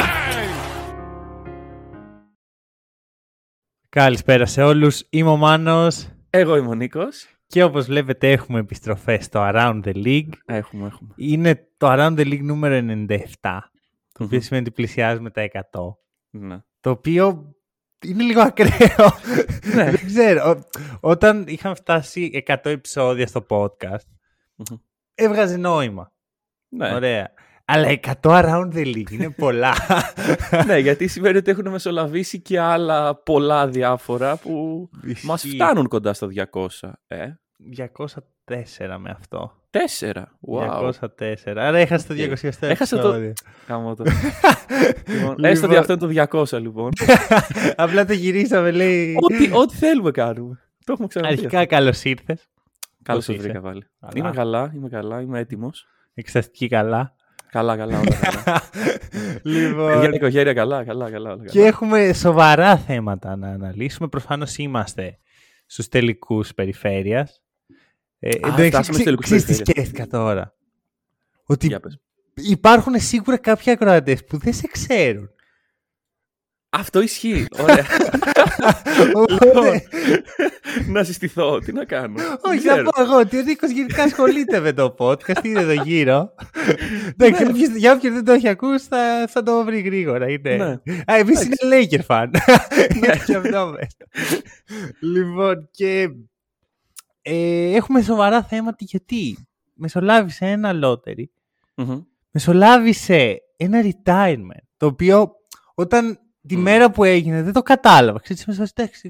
bang! Καλησπέρα σε όλους, είμαι ο Μάνος. Εγώ είμαι ο Νίκος. Και όπως βλέπετε έχουμε επιστροφές στο Around the League. Έχουμε. Είναι το Around the League νούμερο 97, το οποίο σημαίνει ότι πλησιάζουμε τα 100. Ναι. Το οποίο είναι λίγο ακραίο. Ναι. Δεν ξέρω. Όταν είχαν φτάσει 100 επεισόδια στο podcast, έβγαζε νόημα. Ναι. Ωραία. Αλλά 100 around the league είναι πολλά. Ναι, γιατί σημαίνει ότι έχουν μεσολαβήσει και άλλα πολλά διάφορα που μας φτάνουν κοντά στα 200. 204 με αυτό. 4. Wow. 204. Άρα έχασε το 200. Έχασε το. Κάμω το. Έστω ότι αυτό είναι το 200, λοιπόν. Απλά το γυρίσαμε, λέει. Ό,τι θέλουμε κάνουμε. Το έχουμε ξαναδεί. Αρχικά, καλώς ήρθες. Καλώς σε βρήκα πάλι. Είμαι καλά, είμαι έτοιμος. Εξαστική καλά. Καλά, όλα καλά. Λοιπόν, για την οικογένεια καλά. Και έχουμε σοβαρά θέματα να αναλύσουμε. Προφανώς είμαστε στους τελικούς περιφέρειας. Ξέρεις τι σκέφτηκα τώρα? Ότι υπάρχουν σίγουρα κάποιοι ακροατές που δεν σε ξέρουν. Αυτό ισχύει. Ωραία. Να συστηθώ. Τι να κάνω. Όχι, να πω εγώ ότι ο Νίκος γενικά ασχολείται με το podcast. Είναι εδώ γύρω. Για όποιον δεν το έχει ακούσει, θα το βρει γρήγορα. Εμείς είναι Laker fan. Λοιπόν, και έχουμε σοβαρά θέματα γιατί μεσολάβησε ένα lottery. Μεσολάβησε ένα retirement. Το οποίο όταν τη μέρα που έγινε δεν το κατάλαβα.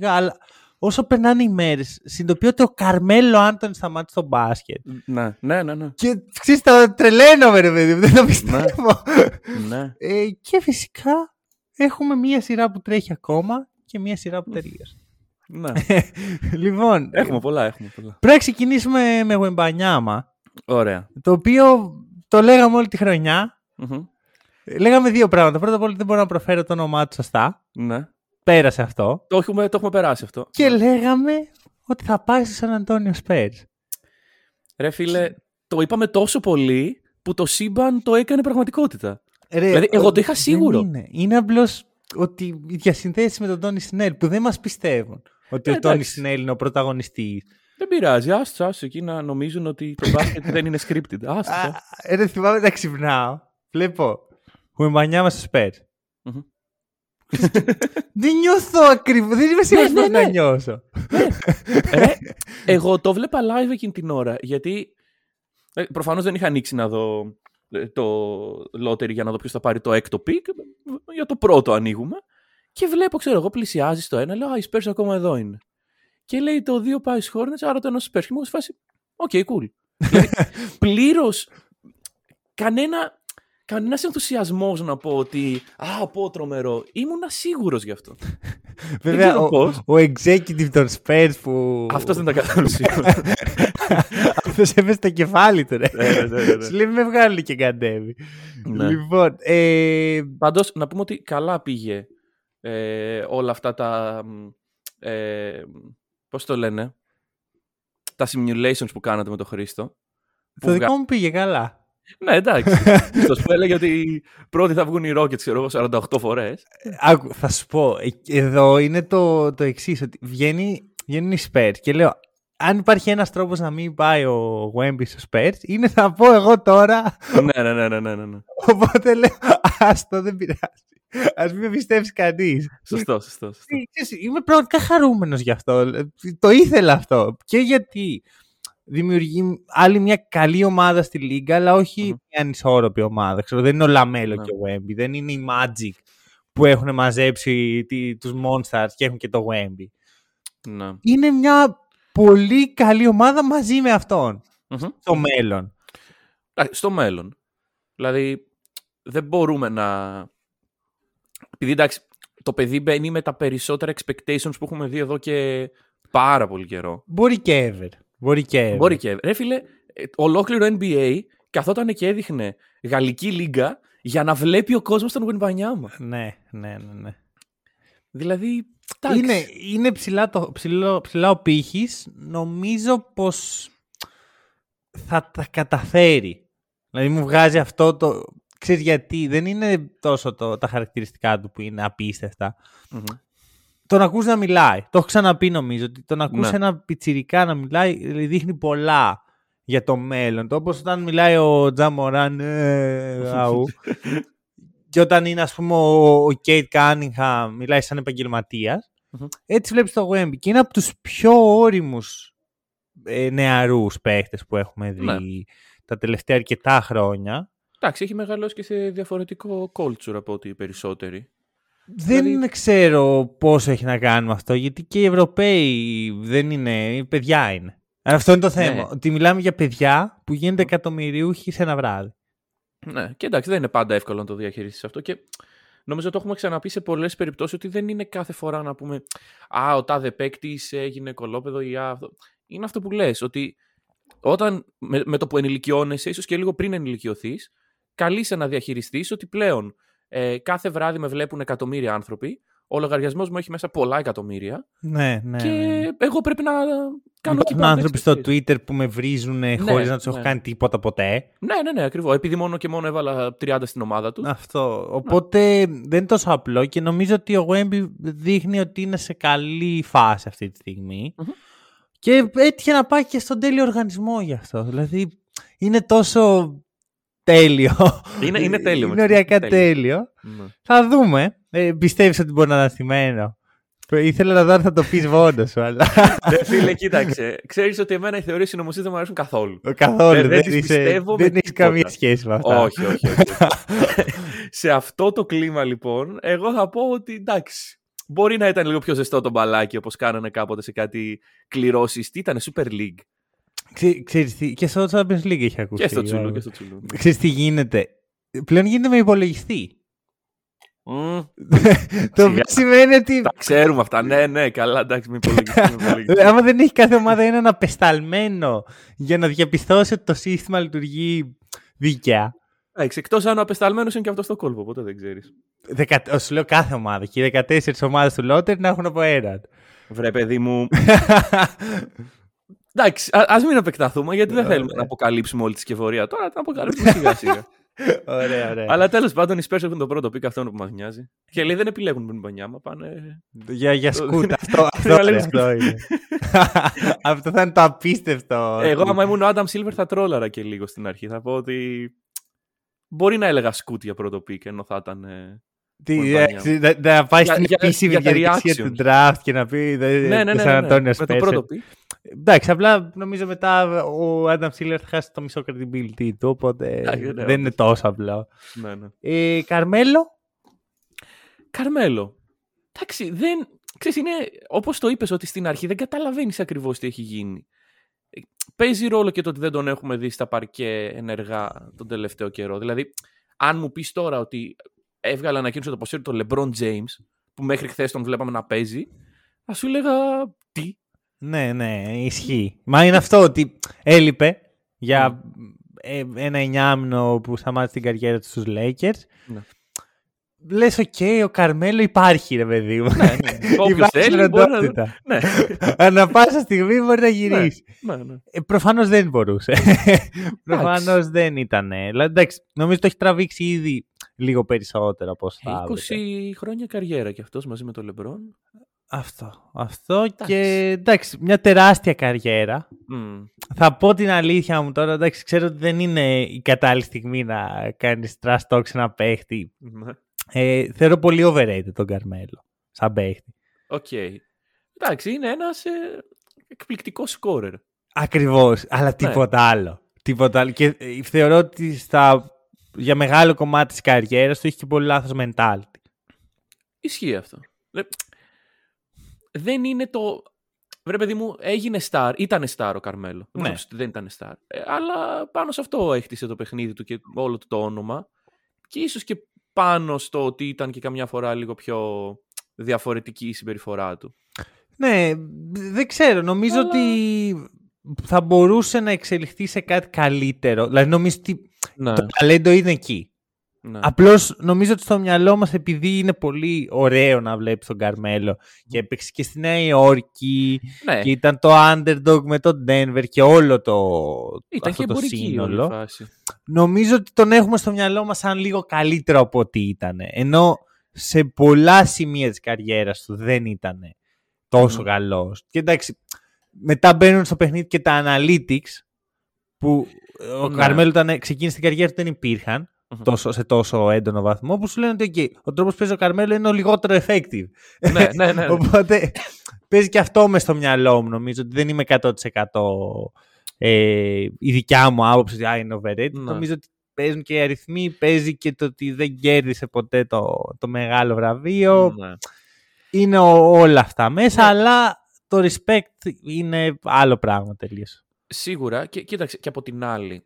Αλλά όσο περνάνε οι μέρες, συνειδητοποιώ ότι ο Καρμέλο Άντονι σταμάτησε τον μπάσκετ. Ναι. Και ξέρεις, τα τρελαίνομαι, ρε παιδί μου, δεν το πιστεύω. Ναι. Και φυσικά έχουμε μία σειρά που τρέχει ακόμα και μία σειρά που τελείωσε. Ναι. Λοιπόν. Έχουμε πολλά. Πρέπει να ξεκινήσουμε με Wembanyama. Ωραία. Το οποίο το λέγαμε όλη τη χρονιά. Λέγαμε δύο πράγματα. Πρώτα απ' όλα δεν μπορώ να προφέρω το όνομά του σωστά. Ναι. Πέρασε αυτό. Το έχουμε περάσει αυτό. Και λέγαμε ότι θα πάει στο Σαν Αντώνιο Σπέρς. Ρε φίλε, το είπαμε τόσο πολύ που το σύμπαν το έκανε πραγματικότητα. Ρε, δηλαδή, εγώ το είχα σίγουρο. Είναι απλώς ότι οι διασυνδέσεις με τον Τόνι Σνέλ που δεν μας πιστεύουν ότι ο Τόνι Σνέλ είναι ο πρωταγωνιστής. Δεν πειράζει, άστος εκεί να νομίζουν ότι το μπάσκετ δεν είναι scripted. Δεν θυμάμαι να ξυπνάω. Βλέπω. Wembanyama στο Spurs. Δεν νιώθω ακριβώς. Δεν είμαι σίγουρος πως να νιώσω. Εγώ το βλέπα live εκείνη την ώρα. Γιατί προφανώς δεν είχα ανοίξει να δω το lottery για να δω ποιος θα πάρει το έκτο πικ. Για το πρώτο ανοίγουμε. Και βλέπω, εγώ πλησιάζει στο ένα. Λέω, η Spurs ακόμα εδώ είναι. Και λέει το δύο πάει στις Hornets, άρα το ένα Spurs. Και μου έχω φάσει, οκ, cool. Πλήρως κανένας ενθουσιασμός να πω ότι πω τρομερό. Ήμουνα σίγουρος γι' αυτό. Βέβαια, ο executive των Spurs που... Αυτός δεν τα καθόλου σίγουρος. Αυτός έπεσε το κεφάλι του, ρε. Σου λέει με βγάλει και καντεύει. Λοιπόν, πάντως, να πούμε ότι καλά πήγε όλα αυτά τα... πώς το λένε? Τα simulations που κάνατε με τον Χρήστο. Το δικό μου πήγε καλά. Ναι, εντάξει. Στο σου έλεγε ότι πρώτοι θα βγουν οι Rockets, ξέρω εγώ, 48 φορές. Άκου, θα σου πω, εδώ είναι το εξής, ότι βγαίνουν οι Spurs και λέω, αν υπάρχει ένας τρόπος να μην πάει ο Wemby στο Spurs, είναι να πω εγώ τώρα. Ναι. Οπότε λέω, άστο, δεν πειράζει. Ας μην πιστεύει κανείς. Σωστό. Είμαι πραγματικά χαρούμενος γι' αυτό. Το ήθελα αυτό. Και γιατί... δημιουργεί άλλη μια καλή ομάδα στη Λίγκα, αλλά όχι μια ανισόρροπη ομάδα. Ξέρω, δεν είναι ο Λαμέλο και ο Wemby, δεν είναι οι Magic που έχουν μαζέψει τους Monsters και έχουν και το Wemby. Είναι μια πολύ καλή ομάδα μαζί με αυτόν στο μέλλον. Στο μέλλον. Δηλαδή δεν μπορούμε να... Επειδή εντάξει, το παιδί μπαίνει με τα περισσότερα expectations που έχουμε δει εδώ και πάρα πολύ καιρό. Μπορεί και ever. Ρε φίλε, ολόκληρο NBA καθόταν και έδειχνε γαλλική λίγκα για να βλέπει ο κόσμος τον Wembanyama. Ναι. Δηλαδή, είναι ψηλά ο πύχης. Νομίζω πως θα τα καταφέρει. Δηλαδή μου βγάζει αυτό το... Ξέρεις γιατί, δεν είναι τόσο τα χαρακτηριστικά του που είναι απίστευτα. Mm-hmm. Τον ακούς να μιλάει. Το έχω ξαναπεί νομίζω ότι τον ακούς ένα πιτσιρικά να μιλάει, δηλαδή δείχνει πολλά για το μέλλον. Όπως όταν μιλάει ο Τζαμοράν και όταν είναι ας πούμε ο Κέιτ Κάνιγχαμ μιλάει σαν επαγγελματίας. Mm-hmm. Έτσι βλέπεις το Wemby και είναι από τους πιο όριμους νεαρούς παίχτες που έχουμε δει τα τελευταία αρκετά χρόνια. Εντάξει, έχει μεγαλώσει και σε διαφορετικό culture από ό,τι οι περισσότεροι. Δεν ξέρω πόσο έχει να κάνει με αυτό, γιατί και οι Ευρωπαίοι δεν είναι, παιδιά είναι. Αυτό είναι το θέμα, ότι μιλάμε για παιδιά που γίνονται εκατομμυριούχοι σε ένα βράδυ. Ναι, και εντάξει, δεν είναι πάντα εύκολο να το διαχειρίσεις αυτό και νομίζω το έχουμε ξαναπεί σε πολλές περιπτώσεις ότι δεν είναι κάθε φορά να πούμε «Α, ο τάδε παίκτης έγινε κολόπεδο» ή «Α, αυτό». Είναι αυτό που λες, ότι όταν με το που ενηλικιώνεσαι, ίσως και λίγο πριν ενηλικιωθείς, καλείσαι να διαχειριστείς ότι πλέον κάθε βράδυ με βλέπουν εκατομμύρια άνθρωποι, ο λογαριασμός μου έχει μέσα πολλά εκατομμύρια. Ναι. Και εγώ πρέπει να κάνω και πάνω άνθρωποι στο Twitter που με βρίζουν χωρίς να τους έχω κάνει τίποτα ποτέ. Ναι, ακριβώς. Επειδή μόνο και μόνο έβαλα 30 στην ομάδα του. Αυτό. Οπότε δεν είναι τόσο απλό και νομίζω ότι ο Wemby δείχνει ότι είναι σε καλή φάση αυτή τη στιγμή. Mm-hmm. Και έτυχε να πάει και στον τέλειο οργανισμό γι' αυτό. Δηλαδή είναι τόσο τέλειο. Είναι τέλειο. Είναι οριακά τέλειο. Θα δούμε. Πιστεύεις ότι μπορεί να είναι αναθυμένο? Ήθελα να δω αν θα το πεις μόνο σου. Φίλε, κοίταξε. Ξέρεις ότι εμένα οι θεωρίες συνωμοσίας δεν μου αρέσουν καθόλου. Δεν τις πιστεύω. Δεν έχεις καμία σχέση με αυτά. Όχι. Σε αυτό το κλίμα λοιπόν, εγώ θα πω ότι εντάξει. Μπορεί να ήταν λίγο πιο ζεστό το μπαλάκι όπως κάνανε κάποτε σε κάτι κληρώσεις. Τι ήτανε, Super League. Ξέρεις τι, και στο Champions League έχει ακούσει. Και στο τσουλού. Ξέρεις τι γίνεται. Πλέον γίνεται με υπολογιστή. Το οποίο σημαίνει ότι... Τα ξέρουμε αυτά. Ναι, καλά, εντάξει, με υπολογιστή. Άμα δεν έχει κάθε ομάδα είναι ένα απεσταλμένο για να διαπιστώσει ότι το σύστημα λειτουργεί δίκαια. Εκτός αν ο απεσταλμένος είναι και αυτό στο κόλπο, οπότε δεν ξέρεις. Σου λέω κάθε ομάδα και οι 14 ομάδες του Λότερ να έχουν από έναν. Βρε παιδί μου. Εντάξει, ας μην επεκταθούμε γιατί δεν θέλουμε να αποκαλύψουμε όλη τη σκευωρία τώρα, να αποκαλύψουμε σιγά σιγά. Ωραία. Αλλά τέλος πάντων οι Spurs έχουν το πρώτο πικ, αυτό που μας νοιάζει. Και λέει δεν επιλέγουν με την Πανιάμα, πάνε. Για σκούτα, αυτό είναι. Αυτό θα είναι το απίστευτο. Εγώ άμα ήμουν ο Adam Silver θα τρόλαρα και λίγο στην αρχή. Θα πω ότι. Μπορεί να έλεγα σκούτ για πρώτο πικ, ενώ θα ήταν. Να πάει στην επίσημη διαδικασία του draft και να πει. Ναι. Σαν Αντώνιο Σπέρσερ. Με το πρώτο πικ. Εντάξει, απλά νομίζω μετά ο Adam Silver θα χάσει το μισό credibility του, οπότε δεν είναι τόσο απλό. Καρμέλο. Εντάξει, δεν. Ξέρεις, είναι όπως το είπες ότι στην αρχή δεν καταλαβαίνεις ακριβώς τι έχει γίνει. Παίζει ρόλο και το ότι δεν τον έχουμε δει στα παρκέ ενεργά τον τελευταίο καιρό. Δηλαδή, αν μου πεις τώρα ότι έβγαλε ανακοίνωση το ποσέρι του LeBron James, που μέχρι χθες τον βλέπαμε να παίζει, θα σου έλεγα τι. Ναι, ισχύει. Μα είναι αυτό ότι έλειπε για ένα εννιάμινο που σταμάτησε την καριέρα του στους Lakers. Ναι. Λες ο Καρμέλο υπάρχει ρε παιδί μου. Υπάρχει ροντότητα. Ανά πάσα στιγμή μπορεί να γυρίσει. Προφανώς δεν μπορούσε. Προφανώς δεν ήταν. Εντάξει, νομίζω το έχει τραβήξει ήδη λίγο περισσότερο από αυτά. 20 χρόνια καριέρα και αυτός μαζί με τον Λεμπρόν. Αυτό και εντάξει, μια τεράστια καριέρα. Θα πω την αλήθεια μου τώρα, εντάξει, ξέρω ότι δεν είναι η κατάλληλη στιγμή να κάνεις trash talk σε ένα παίχτη. Θεωρώ πολύ overrated τον Καρμέλο σαν παίχτη. Okay. Εντάξει, είναι ένας εκπληκτικός σκόρερ. Ακριβώς, αλλά τίποτα άλλο. Και θεωρώ ότι για μεγάλο κομμάτι της καριέρας του είχε και πολύ λάθος mentality. Ισχύει αυτό. Δεν είναι το... Βρε παιδί μου, έγινε star, ήτανε star ο Καρμέλο. Ναι. Δεν ήτανε star. Αλλά πάνω σε αυτό έχτισε το παιχνίδι του και όλο το όνομα. Και ίσως και πάνω στο ότι ήταν και καμιά φορά λίγο πιο διαφορετική η συμπεριφορά του. Ναι, δεν ξέρω. Νομίζω ότι θα μπορούσε να εξελιχθεί σε κάτι καλύτερο. Δηλαδή νομίζω ότι το ταλέντο είναι εκεί. Ναι. Απλώς νομίζω ότι στο μυαλό μας, επειδή είναι πολύ ωραίο να βλέπεις τον Καρμέλο και έπαιξε και στη Νέα Υόρκη και ήταν το underdog με τον Denver και όλο το σύνολο, νομίζω ότι τον έχουμε στο μυαλό μας σαν λίγο καλύτερο από ό,τι ήταν, ενώ σε πολλά σημεία της καριέρας του δεν ήταν τόσο καλός. Και εντάξει, μετά μπαίνουν στο παιχνίδι και τα analytics που ο Καρμέλο όταν ξεκίνησε την καριέρα του δεν υπήρχαν σε τόσο έντονο βαθμό, που σου λένε ότι okay, ο τρόπος που παίζει ο Καρμέλο είναι ο λιγότερο effective. Ναι. Οπότε παίζει και αυτό μες στο μυαλό μου, νομίζω ότι δεν είμαι 100% η δικιά μου άποψη ότι είναι overrated. Νομίζω ότι παίζουν και οι αριθμοί, παίζει και το ότι δεν κέρδισε ποτέ το μεγάλο βραβείο. Ναι. Είναι όλα αυτά μέσα, αλλά το respect είναι άλλο πράγμα τελείως. Σίγουρα, και κοίταξε και από την άλλη.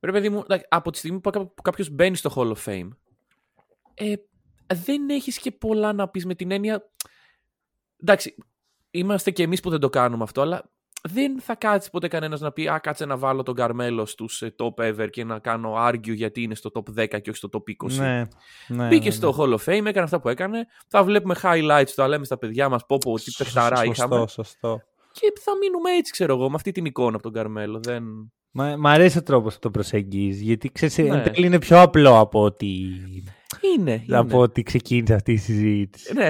Ρε παιδί μου, από τη στιγμή που κάποιος μπαίνει στο Hall of Fame, δεν έχεις και πολλά να πεις, με την έννοια, εντάξει, είμαστε και εμείς που δεν το κάνουμε αυτό, αλλά δεν θα κάτσει ποτέ κανένας να πει, α, κάτσε να βάλω τον Καρμέλο στους top ever και να κάνω argue γιατί είναι στο top 10 και όχι στο top 20. Πήγε στο Hall of Fame, έκανε αυτά που έκανε, θα βλέπουμε highlights, θα λέμε στα παιδιά μας, πω τι παιχταρά είχαμε. Σωστό. Και θα μείνουμε έτσι, ξέρω εγώ, με αυτή την εικόνα από τον Καρμέλο. Δεν... Μ' αρέσει ο τρόπος που το προσεγγίζεις, γιατί ξέρεις, είναι πιο απλό από ότι ξεκίνησε αυτή η συζήτηση. Ναι,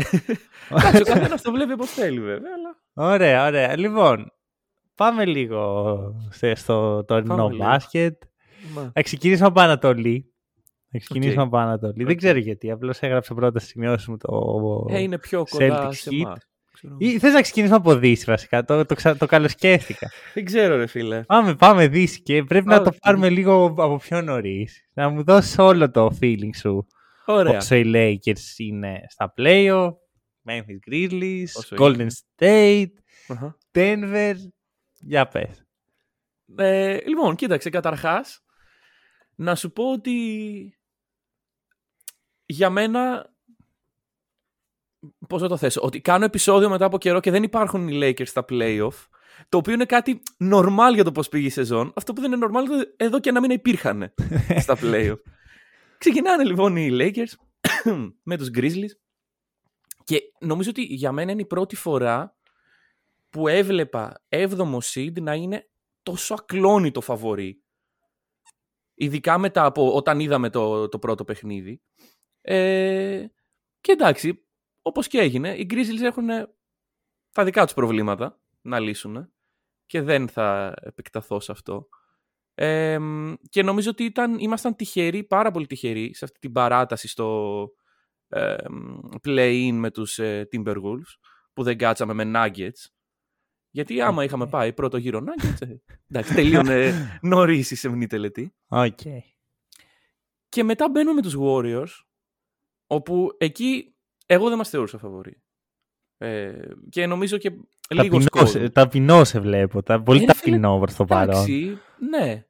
ο καθένας το βλέπει όπως θέλει βέβαια. Ωραία, ωραία. Λοιπόν, πάμε λίγο στο τωρινό μπάσκετ. Θα ξεκινήσουμε από Ανατολή. Δεν ξέρω γιατί, απλώς έγραψε πρώτα σημειώσει μου το Celtics Heat. Ή θες να ξεκινήσουμε από Δύση βασικά? Το καλοσκέφτηκα. Δεν ξέρω ρε φίλε. Πάμε Δύση και πρέπει να το πάρουμε λίγο από πιο νωρίς. Να μου δώσεις όλο το feeling σου. Ωραία. Όσο οι Lakers είναι στα playoff, Memphis Grizzlies, Golden State, Denver. Για πες. Λοιπόν, κοίταξε, καταρχάς να σου πω ότι για μένα, πώς θα το θέσω, ότι κάνω επεισόδιο μετά από καιρό και δεν υπάρχουν οι Lakers στα playoff, το οποίο είναι κάτι normal για το πώς πήγε η σεζόν. Αυτό που δεν είναι normal εδώ και ένα μήνα υπήρχαν στα playoff. Ξεκινάνε λοιπόν οι Lakers με τους Grizzlies και νομίζω ότι για μένα είναι η πρώτη φορά που έβλεπα 7ο seed να είναι τόσο ακλόνητο φαβορί, ειδικά μετά από όταν είδαμε το πρώτο παιχνίδι. Και εντάξει, όπως και έγινε, οι Grizzlies έχουν τα δικά τους προβλήματα να λύσουν και δεν θα επεκταθώ σε αυτό. Και νομίζω ότι ήμασταν τυχεροί, πάρα πολύ τυχεροί, σε αυτή την παράταση στο play-in με τους Timberwolves, που δεν κάτσαμε με Nuggets. Γιατί άμα είχαμε πάει πρώτο γύρο Nuggets, εντάξει, τελείωνε νωρίς η σεμνή τελετή. Και μετά μπαίνουμε τους Warriors, όπου εκεί... Εγώ δεν μας θεωρούσα φαβορί. Και νομίζω και λίγο σκόλου. Ταπεινό σε βλέπω. Πολύ ταπεινό προς το παρόν. Εντάξει, ναι.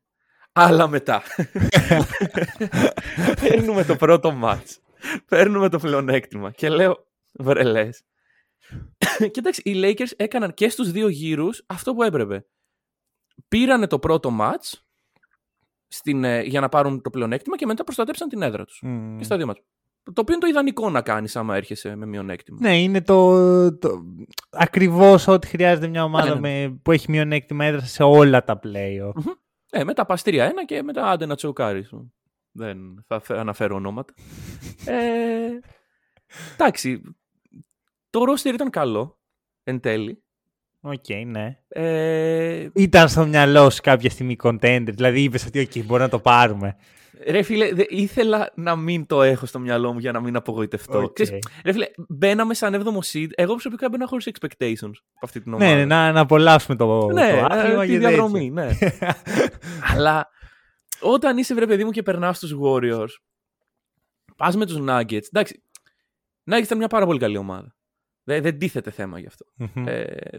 Αλλά μετά. Παίρνουμε το πρώτο μάτς. Παίρνουμε το πλεονέκτημα. Και λέω, βρελές. Κοίταξε, οι Lakers έκαναν και στους δύο γύρους αυτό που έπρεπε. Πήρανε το πρώτο μάτς για να πάρουν το πλεονέκτημα και μετά προστατέψαν την έδρα τους. Και στα δύο μάτς. Το οποίο είναι το ιδανικό να κάνεις άμα έρχεσαι με μειονέκτημα. Ναι, είναι ακριβώς ό,τι χρειάζεται μια ομάδα που έχει μειονέκτημα έδρα σε όλα τα playoff. Ναι, με τα παστήρια ένα και μετά άντε να τσοκάρεις. Δεν θα αναφέρω ονόματα. Εντάξει, το roster ήταν καλό εν τέλει. Ναι. Ήταν στο μυαλό σου κάποια στιγμή contender, δηλαδή είπες ότι okay, μπορούμε να το πάρουμε. Ρε φίλε, ήθελα να μην το έχω στο μυαλό μου για να μην απογοητευτώ. Ξέρεις, ρε φίλε, μπαίναμε σαν 7ο seed. Εγώ προσωπικά μπαίνα χωρίς expectations από αυτή την ομάδα. Ναι, να απολαύσουμε το άθλημα και τη διαδρομή. Ναι. Αλλά όταν είσαι, βρε παιδί μου, και περνάς τους Warriors, πας με τους Nuggets. Εντάξει, Nuggets ήταν μια πάρα πολύ καλή ομάδα. Δεν τίθεται θέμα γι' αυτό.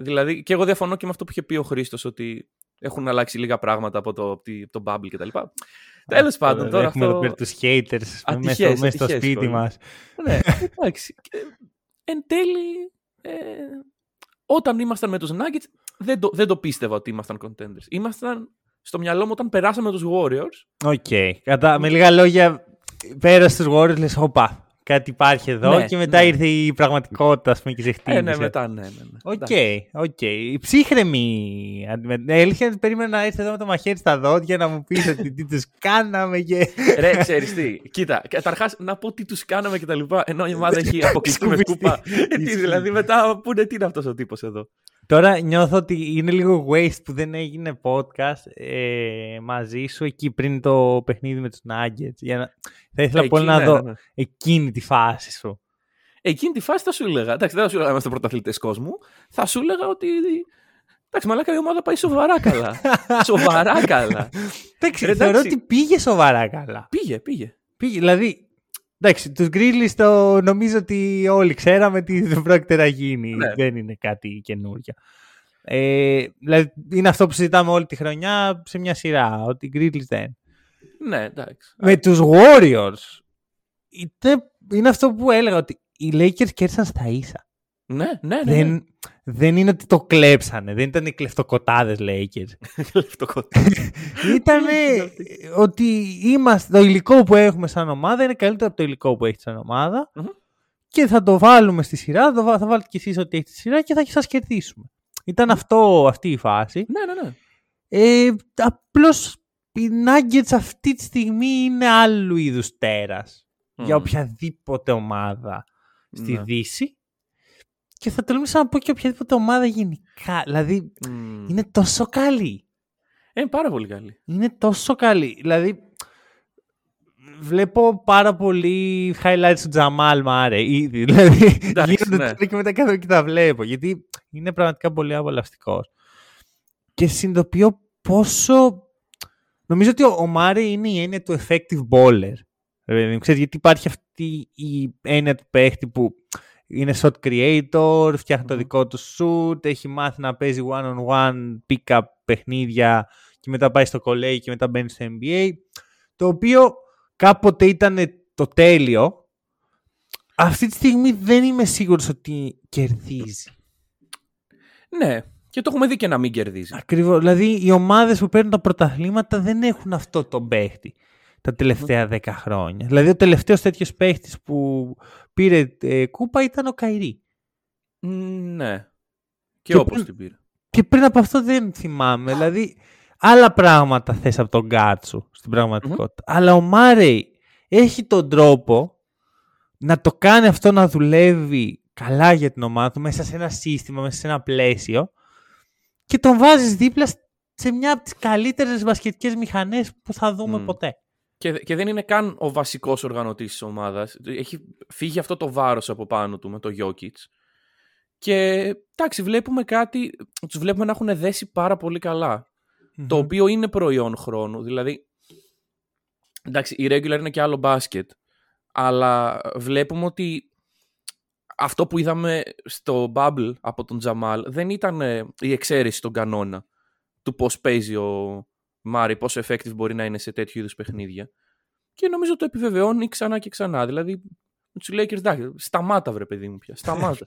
Δηλαδή, και εγώ διαφωνώ και με αυτό που είχε πει ο Χρήστος, ότι έχουν αλλάξει λίγα πράγματα από το Bubble κτλ. Τέλος πάντων, τώρα έχουμε εδώ πέρα τους haters μέσα στο σπίτι μας. Ναι, εντάξει. Εν τέλει, όταν ήμασταν με τους Nuggets, δεν το πίστευα ότι ήμασταν contenders. Ήμασταν στο μυαλό μου όταν περάσαμε τους Warriors. Οκ. Okay. Με λίγα λόγια, πέρασε τους Warriors, λες, οπα, κάτι υπάρχει εδώ. Ναι, και μετά ήρθε η πραγματικότητα, ας πούμε, και ξεχτύπησε. Ναι, μετά, Οκ. Okay. Ψύχρεμη. Έλεγχα, περίμενα να έρθει εδώ με το μαχαίρι στα δόντια να μου πεις ότι τι τους κάναμε και... Ρε, ξέρεις τι. Κοίτα, καταρχάς να πω τι τους κάναμε και τα λοιπά, ενώ η ομάδα έχει αποκλειστεί με σκούπα. Δηλαδή μετά πούνε τι είναι αυτός ο τύπος εδώ. Τώρα νιώθω ότι είναι λίγο waste που δεν έγινε podcast μαζί σου εκεί πριν το παιχνίδι με τους Nuggets. Θα ήθελα πολύ να δω εκείνη τη φάση σου. Εκείνη τη φάση θα σου έλεγα. Εντάξει, δεν θα σου έλεγα είμαστε πρωταθλητές κόσμου. Θα σου έλεγα ότι... Εντάξει, μαλάκα η ομάδα πάει σοβαρά καλά. Σοβαρά καλά. Εντάξει, θεωρώ ότι πήγε σοβαρά καλά. Πήγε, δηλαδή... Εντάξει, τους Grizzlies το νομίζω ότι όλοι ξέραμε τι δεν πρόκειται να γίνει. Ναι. Δεν είναι κάτι καινούργιο. Δηλαδή είναι αυτό που συζητάμε όλη τη χρονιά σε μια σειρά, ότι οι Grizzlies δεν. Ναι, εντάξει. Με τους Warriors είναι αυτό που έλεγα, ότι οι Lakers κέρδισαν στα ίσα. Ναι. Δεν είναι ότι το κλέψανε. Δεν ήταν οι κλεφτοκοτάδες Lakers. Ήταν ότι το υλικό που έχουμε σαν ομάδα είναι καλύτερο από το υλικό που έχει σαν ομάδα. Και θα το βάλουμε στη σειρά. Θα βάλετε κι εσείς ό,τι έχετε στη σειρά και θα σας κερδίσουμε. Ήταν αυτή η φάση. Ναι. Απλώς οι Nuggets αυτή τη στιγμή είναι άλλου είδους τέρας για οποιαδήποτε ομάδα στη Δύση. Και θα τολμήσω να πω και οποιαδήποτε ομάδα γενικά. Δηλαδή, είναι τόσο καλή. Είναι πάρα πολύ καλή. Δηλαδή, βλέπω πάρα πολύ highlights του Τζαμάλ Μάρεϊ ήδη. Δηλαδή, γίνονται και μετά κάθομαι και τα βλέπω. Γιατί είναι πραγματικά πολύ απολαυστικός. Και συνειδητοποιώ πόσο... Νομίζω ότι ο Μάρεϊ είναι η έννοια του effective bowler. Ξέρεις, γιατί υπάρχει αυτή η έννοια του παίχτη που... Είναι shot creator, φτιάχνει το δικό του shoot, έχει μάθει να παίζει one-on-one pick-up παιχνίδια και μετά πάει στο κολέγιο και μετά μπαίνει στο NBA, το οποίο κάποτε ήταν το τέλειο. Αυτή τη στιγμή δεν είμαι σίγουρος ότι κερδίζει. Ναι, και το έχουμε δει και να μην κερδίζει. Ακριβώς, δηλαδή οι ομάδες που παίρνουν τα πρωταθλήματα δεν έχουν αυτό το παίχτη τα τελευταία 10 χρόνια. Δηλαδή ο τελευταίος τέτοιος παίχτης που πήρε κούπα ήταν ο Καϊρή. Ναι. Και όπως την πήρε. Και πριν από αυτό δεν θυμάμαι. Δηλαδή άλλα πράγματα θες από τον Γκάτσου στην πραγματικότητα. Αλλά ο Μάρεϊ έχει τον τρόπο να το κάνει αυτό να δουλεύει καλά για την ομάδα του μέσα σε ένα σύστημα, μέσα σε ένα πλαίσιο και τον βάζεις δίπλα σε μια από τις καλύτερες μπασκετικές μηχανές που θα δούμε ποτέ. Και δεν είναι καν ο βασικός οργανωτής της ομάδας. Έχει φύγει αυτό το βάρος από πάνω του με το Jokic. Και εντάξει, βλέπουμε κάτι, τους βλέπουμε να έχουν δέσει πάρα πολύ καλά. Το οποίο είναι προϊόν χρόνου. Δηλαδή, εντάξει, η regular είναι και άλλο μπάσκετ. Αλλά βλέπουμε ότι αυτό που είδαμε στο bubble από τον Τζαμάλ δεν ήταν η εξαίρεση στον κανόνα του πώς παίζει ο Μάρη, πόσο effective μπορεί να είναι σε τέτοιου είδους παιχνίδια. Και νομίζω το επιβεβαιώνει ξανά και ξανά. Δηλαδή, τους Lakers, εντάξει, σταμάτα βρε παιδί μου πια. Σταμάτα.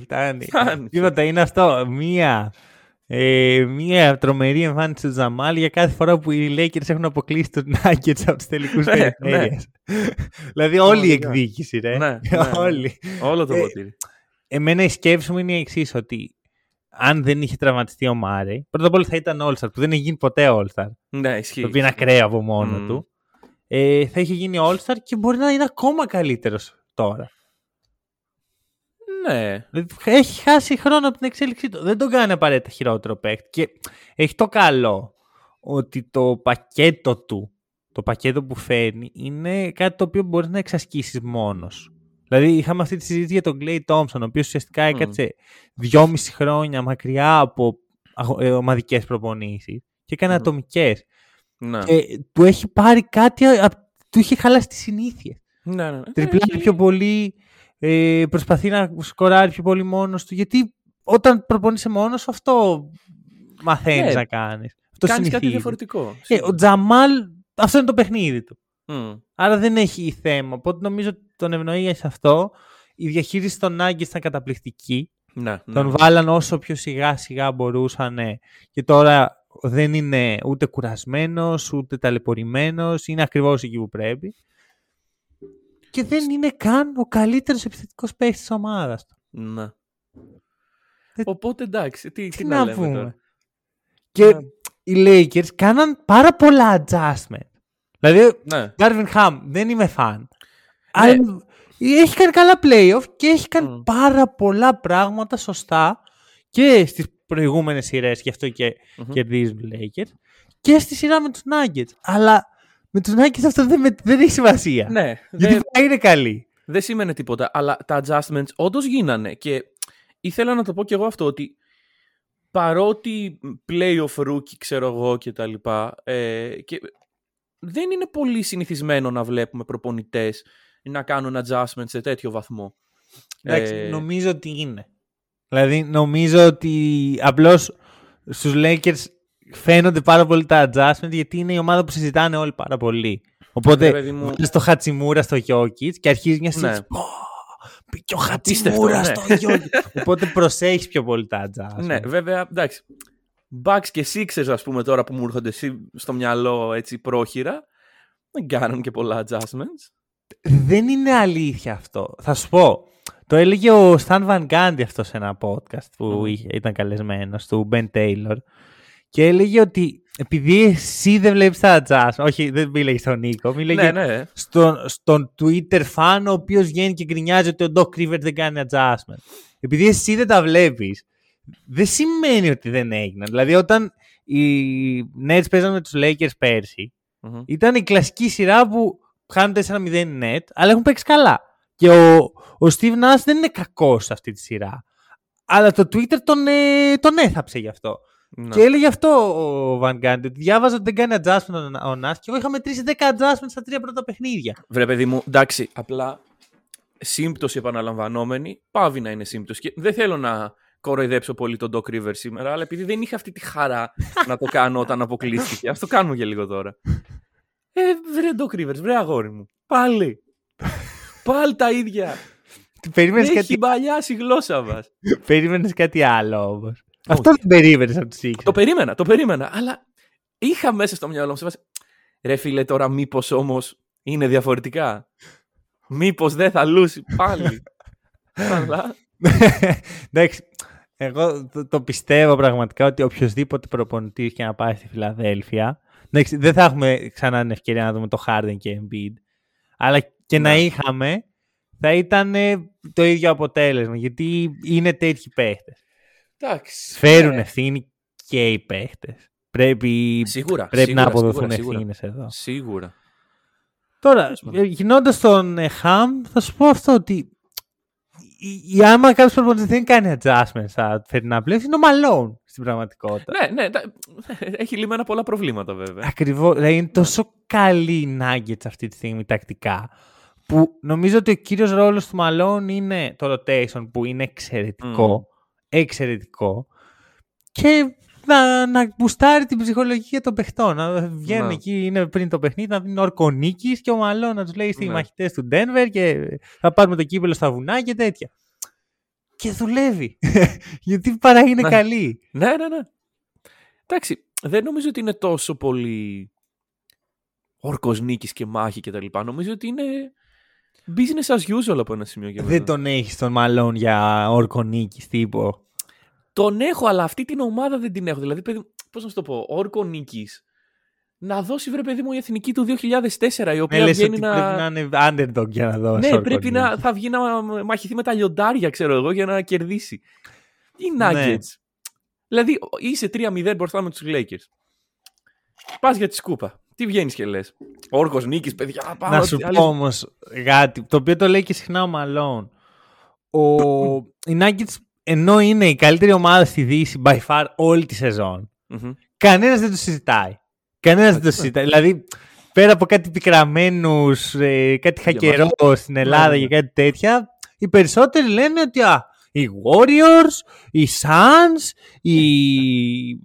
Φτάνει. Τίποτα, είναι αυτό. Μία τρομερή εμφάνιση του Τζαμάλ για κάθε φορά που οι Lakers έχουν αποκλείσει τους Nuggets από τους τελικούς περιφέρειες. Δηλαδή, όλη η εκδίκηση, ρε. Όλο το ποτήρι. Εμένα η σκέψη μου είναι η εξής, ότι αν δεν είχε τραυματιστεί ο Μάρεϊ, πρώτα απ' όλα θα ήταν All-Star, που δεν έχει γίνει ποτέ All-Star. Ναι, ισχύει. Το οποίο είναι ακραίο από μόνο του. Θα είχε γίνει All-Star και μπορεί να είναι ακόμα καλύτερος τώρα. Ναι. Έχει χάσει χρόνο από την εξέλιξή του. Δεν τον κάνει απαραίτητα χειρότερο παίκτη. Και έχει το καλό ότι το πακέτο του, το πακέτο που φέρνει, είναι κάτι το οποίο μπορεί να εξασκήσεις μόνος. Δηλαδή είχαμε αυτή τη συζήτηση για τον Clay Thompson, ο οποίος ουσιαστικά έκατσε 2,5 χρόνια μακριά από ομαδικές προπονήσεις και έκανε ατομικές. Του έχει πάρει κάτι, του είχε χαλάσει τις συνήθειες. Ναι. Τριπλάρει πιο πολύ, προσπαθεί να σκοράρει πιο πολύ μόνος του, γιατί όταν προπονείσαι μόνος αυτό μαθαίνεις να κάνεις. Αυτό κάνεις κάτι διαφορετικό. Ο Τζαμάλ, αυτό είναι το παιχνίδι του. Άρα δεν έχει θέμα. Οπότε νομίζω ότι τον ευνοεί αυτό. Η διαχείριση των Nuggets ήταν καταπληκτική. Ναι, τον βάλαν όσο πιο σιγά σιγά μπορούσαν και τώρα δεν είναι ούτε κουρασμένος ούτε ταλαιπωρημένος, είναι ακριβώς εκεί που πρέπει και δεν είναι καν ο καλύτερος επιθετικός παίκτης της ομάδας. Ναι. Οπότε εντάξει, τι να λέμε πούμε τώρα. Και οι Lakers κάναν πάρα πολλά adjustment. Δηλαδή, Darvin Ham δεν είμαι φαν. Αλλά έχει κάνει καλά playoff και έχει κάνει πάρα πολλά πράγματα σωστά και στις προηγούμενες σειρές, γι' αυτό και κερδίζουν Lakers, και στη σειρά με τους Nuggets. Αλλά με τους Nuggets αυτό δεν έχει σημασία. Ναι, γιατί δεν είναι καλή. Δεν σήμαινε τίποτα, αλλά τα adjustments όντως γίνανε και ήθελα να το πω κι εγώ αυτό, ότι παρότι playoff rookie, ξέρω εγώ και τα λοιπά, και δεν είναι πολύ συνηθισμένο να βλέπουμε προπονητές να κάνουν adjustment σε τέτοιο βαθμό. Εντάξει, νομίζω ότι είναι. Δηλαδή νομίζω ότι απλώς στους Lakers φαίνονται πάρα πολύ τα adjustment γιατί είναι η ομάδα που συζητάνε όλοι πάρα πολύ. Οπότε βλέπεις το Hachimura στο Jokic και αρχίζει μια συζήτηση. Ναι. Πιο Hachimura στο Γιώργη. Οπότε προσέχεις πιο πολύ τα adjustment. Ναι, βέβαια, εντάξει. Bucks και Sixers, ας πούμε, τώρα που μου έρχονται στο μυαλό έτσι πρόχειρα, δεν κάνουν και πολλά adjustments. Δεν είναι αλήθεια αυτό. Θα σου πω. Το έλεγε ο Stan Van Gundy αυτό σε ένα podcast που ήταν καλεσμένος του Ben Taylor και έλεγε ότι επειδή εσύ δεν βλέπεις τα adjustments, όχι, δεν μίλαγε στον Νίκο, μίλαγε στον Twitter fan ο οποίος βγαίνει και γκρινιάζει ότι ο Doc Rivers δεν κάνει adjustment. Επειδή εσύ δεν τα βλέπεις, δεν σημαίνει ότι δεν έγιναν. Δηλαδή όταν οι Nets παίζαν με τους Lakers πέρσι, ήταν η κλασική σειρά που χάνουν 4-0 οι Nets, αλλά έχουν παίξει καλά. Και ο Steve Nash δεν είναι κακός σε αυτή τη σειρά. Αλλά το Twitter τον έθαψε γι' αυτό. No. Και έλεγε αυτό ο Van Gundy, ότι διάβαζα ότι δεν κάνει adjustment ο Nash και εγώ είχα μετρήσει 10 adjustment στα 3 πρώτα παιχνίδια. Βρε παιδί μου, εντάξει, απλά σύμπτωση επαναλαμβανόμενη πάβει να είναι σύμπτωση. Και δεν θέλω να κοροϊδέψω πολύ τον Doc Rivers σήμερα, αλλά επειδή δεν είχα αυτή τη χαρά να το κάνω όταν αποκλείστηκε. Ας το κάνουμε για λίγο τώρα. Βρε Doc Rivers, βρε αγόρι μου. Πάλι τα ίδια. Έχει μπαλιάσει η γλώσσα μας. Περίμενες κάτι άλλο όμως. Αυτό δεν περίμενες από τους Sixers. Το περίμενα, αλλά είχα μέσα στο μυαλό μου. Ρε φίλε, τώρα μήπως όμως είναι διαφορετικά. Μήπως δεν θα λούσει πάλι. Αλλά εντάξει, εγώ το πιστεύω πραγματικά ότι οποιοδήποτε προπονητής και να πάει στη Φιλαδέλφια, δεν θα έχουμε ξανά την ευκαιρία να δούμε το Harden και Embiid, αλλά και να είχαμε θα ήταν το ίδιο αποτέλεσμα, γιατί είναι τέτοιοι παίχτες. Φέρουν ευθύνη και οι παίχτες. Πρέπει να αποδοθούν ευθύνες εδώ. Σίγουρα. Τώρα, γινώντας τον Χαμ, θα σου πω αυτό, ότι άμα κάποιος προπονητής δεν κάνει adjustment στα φετινά πλέον, είναι ο Malone στην πραγματικότητα. Ναι, έχει λυμμένα πολλά προβλήματα βέβαια. Ακριβώς, δηλαδή είναι τόσο καλή η Nuggets αυτή τη στιγμή τακτικά, που νομίζω ότι ο κύριος ρόλος του Malone είναι το rotation, που είναι εξαιρετικό και να μπουστάρει την ψυχολογία των παιχτών. Να βγαίνουν εκεί, είναι πριν το παιχνίδι, να δίνει ορκονίκης και ο Malone να τους λέει στις μαχητές του Denver και θα πάρουμε το κύπελο στα βουνά και τέτοια. Και δουλεύει. Γιατί παρά είναι καλή. Ναι. Εντάξει, δεν νομίζω ότι είναι τόσο πολύ όρκος νίκης και μάχη και τα λοιπά. Νομίζω ότι είναι business as usual από ένα σημείο και μετά. Δεν τον έχεις τον Malone για όρκο νίκης τύπο. Τον έχω, αλλά αυτή την ομάδα δεν την έχω. Δηλαδή, πώς να σου το πω, όρκο νίκης. Να δώσει, βρε παιδί μου, η εθνική του 2004, η οποία βγαίνει να... Πρέπει να είναι underdog για να δώσει. Ναι, πρέπει να θα βγει να μαχηθεί με τα λιοντάρια, ξέρω εγώ, για να κερδίσει. Οι Nuggets. Ναι. Δηλαδή, είσαι 3-0 μπροστά με τους Lakers. Πας για τη σκούπα. Τι βγαίνεις και λες. Όρκος νίκης, παιδιά. Πάμε, να σου πω όμως κάτι, το οποίο το λέει και συχνά ο Malone. Οι Nuggets, ενώ είναι η καλύτερη ομάδα στη Δύση by far όλη τη σεζόν, κανένας δεν το συζητάει. Δηλαδή, πέρα από κάτι πικραμένους, κάτι χακερό στην Ελλάδα και κάτι τέτοια, οι περισσότεροι λένε ότι οι Warriors, οι Suns, οι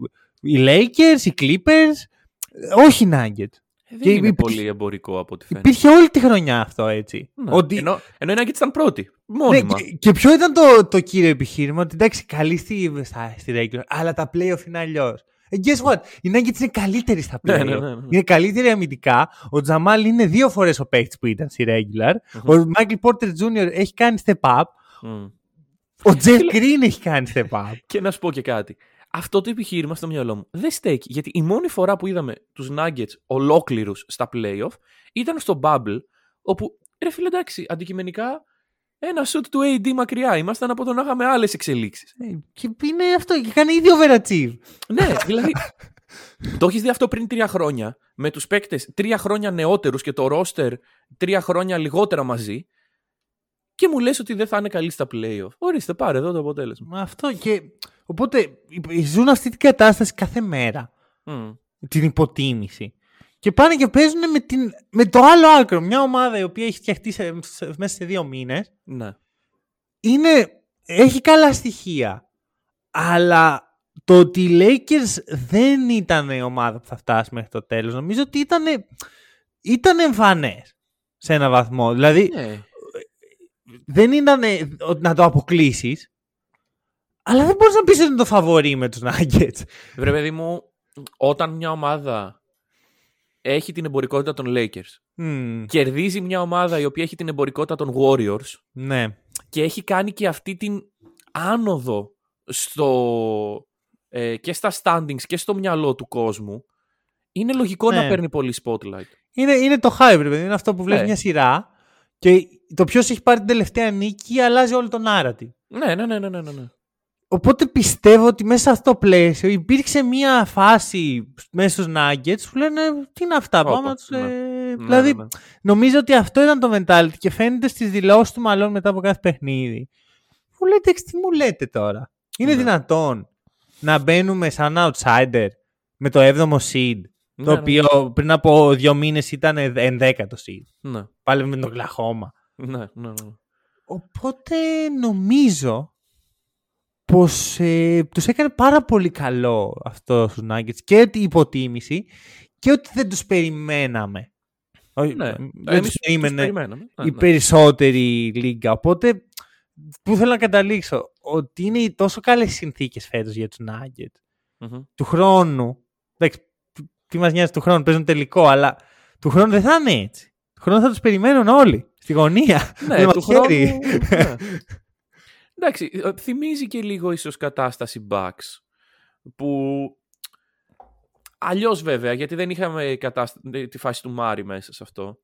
Lakers, οι Clippers, όχι οι Nuggets. Δεν είναι πολύ εμπορικό από ό,τι φαίνεται. Υπήρχε όλη τη χρονιά αυτό, έτσι. Ναι. Ότι... Ενώ οι Nuggets ήταν πρώτοι. Μόνιμα. Ναι, και ποιο ήταν το κύριο επιχείρημα, ότι εντάξει, καλή στη regular, αλλά τα playoff είναι αλλιώς. Guess what? Οι Nuggets είναι καλύτεροι στα playoff. Ναι. Είναι καλύτεροι αμυντικά. Ο Τζαμάλ είναι δύο φορές ο παίκτης που ήταν στη regular. Mm-hmm. Ο Μάικλ Πόρτερ Τζούνιορ έχει κάνει step up. Mm. Ο Τζεφ Γκριν έχει κάνει step up. Και να σου πω και κάτι. Αυτό το επιχείρημα στο μυαλό μου δεν στέκει, γιατί η μόνη φορά που είδαμε τους Nuggets ολόκληρους στα playoff ήταν στο bubble, όπου ρε φίλε, εντάξει, αντικειμενικά ένα shoot του AD μακριά ήμασταν από το να είχαμε άλλες εξελίξεις. Και είναι αυτό, και κάνει ήδη overachieve. Ναι, δηλαδή το έχεις δει αυτό πριν 3 χρόνια με τους παίκτες 3 χρόνια νεότερους και το roster 3 χρόνια λιγότερα μαζί. Και μου λες ότι δεν θα είναι καλή στα playoff. Ορίστε, πάρε εδώ το αποτέλεσμα. Αυτό και. Οπότε ζουν αυτή την κατάσταση κάθε μέρα. Mm. Την υποτίμηση. Και πάνε και παίζουν με το άλλο άκρο. Μια ομάδα η οποία έχει φτιαχτεί μέσα σε 2 μήνες. Ναι. Έχει καλά στοιχεία. Αλλά το ότι οι Lakers δεν ήταν η ομάδα που θα φτάσει μέχρι το τέλος, νομίζω ότι ήταν εμφανές σε ένα βαθμό. Δηλαδή. Ναι. Δεν ήταν να το αποκλείσεις, αλλά δεν μπορείς να πεις ότι είναι το φαβορί με τους Nuggets. Βρε παιδί μου, όταν μια ομάδα έχει την εμπορικότητα των Lakers, κερδίζει μια ομάδα η οποία έχει την εμπορικότητα των Warriors, ναι, και έχει κάνει και αυτή την άνοδο και στα standings και στο μυαλό του κόσμου, είναι λογικό, ναι, να παίρνει πολύ spotlight. Είναι το hype, παιδί, είναι αυτό που βλέπεις, ναι, μια σειρά. Και το ποιος έχει πάρει την τελευταία νίκη αλλάζει όλο τον narrative. Ναι. Οπότε πιστεύω ότι μέσα σε αυτό το πλαίσιο υπήρξε μια φάση μέσα στους Nuggets που λένε τι είναι αυτά, πάμε τους... Δηλαδή, νομίζω ότι αυτό ήταν το mentality και φαίνεται στις δηλώσεις του Malone μετά από κάθε παιχνίδι. Μου λέτε, τι μου λέτε τώρα. Είναι δυνατόν να μπαίνουμε σαν outsider με το 7ο seed, το οποίο πριν από 2 μήνες ήταν 11ο seed. Ναι. Πάλι με τον Κλαχώμα. Ναι. Οπότε νομίζω πως τους έκανε πάρα πολύ καλό αυτό στους Nuggets και η υποτίμηση και ότι δεν τους περιμέναμε. Ναι. Δεν τους περιμέναμε. Οι περισσότεροι λίγκα. Οπότε που θέλω να καταλήξω ότι είναι τόσο καλές συνθήκες φέτος για τους Nuggets. Mm-hmm. Του χρόνου, εντάξει, τι μας νοιάζει του χρόνου, παίζουν τελικό, αλλά του χρόνου δεν θα είναι έτσι. Του χρόνου θα τους περιμένουν όλοι, στη γωνία. Ναι, του χρόνου. Ναι. Εντάξει, θυμίζει και λίγο ίσως κατάσταση Bucks, που αλλιώς βέβαια, γιατί δεν είχαμε τη φάση του Μάρη μέσα σε αυτό,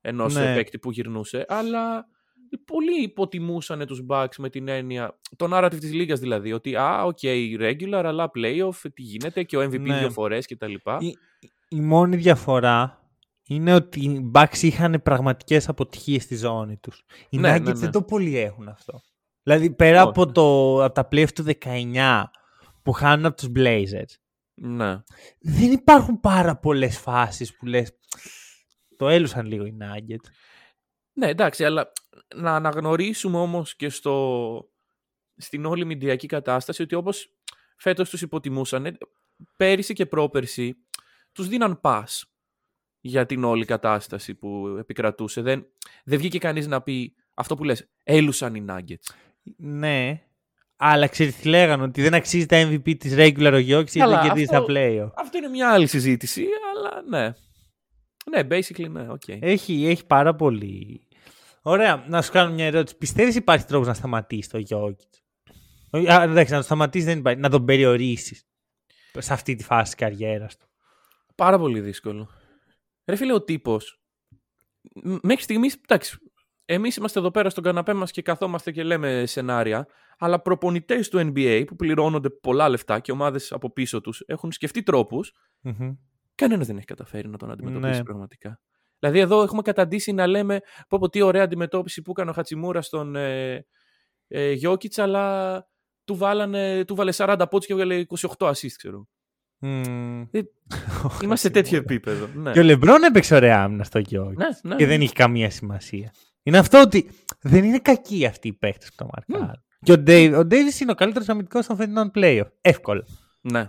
ενός παίκτη που γυρνούσε, αλλά πολλοί υποτιμούσαν τους Bucks με την έννοια, το narrative της λίγας δηλαδή, ότι regular, αλλά playoff, τι γίνεται και ο MVP 2 φορές και τα λοιπά. Η μόνη διαφορά είναι ότι οι Bucks είχαν πραγματικές αποτυχίες στη ζώνη τους. Οι Nuggets δεν το πολύ έχουν αυτό. Δηλαδή πέρα από τα playoff του 19 που χάνουν από τους Blazers, δεν υπάρχουν πάρα πολλές φάσεις που λες το έλουσαν λίγο οι Nuggets. Ναι, εντάξει, αλλά να αναγνωρίσουμε όμως και στην όλη μηντιακή κατάσταση ότι όπως φέτος τους υποτιμούσαν, πέρυσι και πρόπερσι τους δίναν pass για την όλη κατάσταση που επικρατούσε. Δεν βγήκε κανείς να πει αυτό που λες, έλουσαν οι Nuggets. Ναι, αλλά ξέρεις τι λέγανε, ότι δεν αξίζει τα MVP της regular ο Γιόκιτς ή δεν κερδίζει τα playoff. Αυτό είναι μια άλλη συζήτηση, αλλά ναι. Ναι, basically ναι, οκ. Έχει πάρα πολύ... Ωραία, να σου κάνω μια ερώτηση. Πιστεύεις υπάρχει τρόπος να σταματήσει το Γιόκιτς? Εντάξει, να το σταματήσει δεν υπάρχει. Να τον περιορίσεις σε αυτή τη φάση της καριέρας του? Πάρα πολύ δύσκολο. Ρε φίλε, ο τύπος μέχρι στιγμής, εντάξει, εμείς είμαστε εδώ πέρα στον καναπέ μας και καθόμαστε και λέμε σενάρια, αλλά προπονητές του NBA που πληρώνονται πολλά λεφτά και ομάδες από πίσω τους έχουν σκεφτεί τρόπους. Mm-hmm. Κανένας δεν έχει καταφέρει να τον αντιμετωπίσει πραγματικά. Δηλαδή εδώ έχουμε καταντήσει να λέμε τι ωραία αντιμετώπιση που έκανε ο Χατσιμούρα στον Γιόκιτς, αλλά του βάλε 40 πόντους και έβγαλε 28 ασίστ, ξέρω. Είμαστε σε τέτοιο επίπεδο. Ναι. Και ο Λεμπρόν έπαιξε ωραία άμυνα στο Γιόκιτς και δεν είχε καμία σημασία. Είναι αυτό ότι δεν είναι κακοί αυτοί οι παίχτες που το μαρκάρουν. Και ο Ντέιβις είναι ο καλύτερος αμυντικός των φετινών playoff. Εύκολα. Ναι.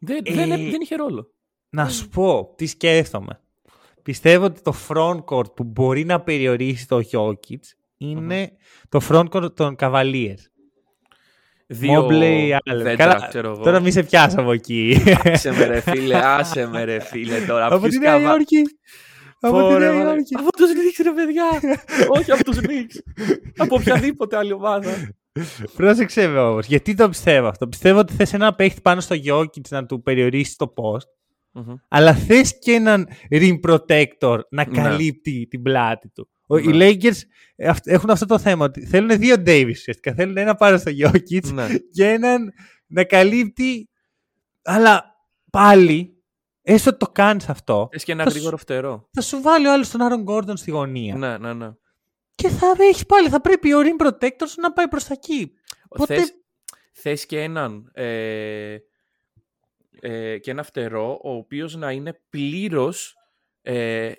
Δεν είχε ρόλο. Να σου πω τι σκέφτομαι. Πιστεύω ότι το frontcourt που μπορεί να περιορίσει το Jokic είναι το frontcourt των Cavaliers. Δύο δέντρα, ξέρω εγώ. Τώρα μη σε πιάσω από εκεί. Άσε με ρε φίλε, άσε με ρε φίλε τώρα. Από τη Νέα Υόρκη. Από τη Νέα Υόρκη. Από τους Knicks ρε παιδιά. Όχι από τους Knicks. Από οποιαδήποτε άλλη ομάδα. Πρόσεξε με όμως, γιατί το πιστεύω αυτό. Πιστεύω ότι θες ένα παίχτη πάνω στο Jokic να του περιορίσει το post. Αλλά θες και έναν rim protector να καλύπτει την πλάτη του. Οι Lakers έχουν αυτό το θέμα ότι θέλουν δύο Davis ουσιαστικά. Θέλουν ένα πάνω στο Jokic και έναν να καλύπτει. Αλλά πάλι, έστω ότι το κάνεις αυτό, θες και ένα γρήγορο φτερό. Θα σου βάλει ο άλλος τον Aaron Gordon στη γωνία. Ναι, ναι, ναι. Και θα έχει πάλι, θα πρέπει ο rim protector να πάει προς τα εκεί. Θες και έναν και ένα φτερό ο οποίος να είναι πλήρως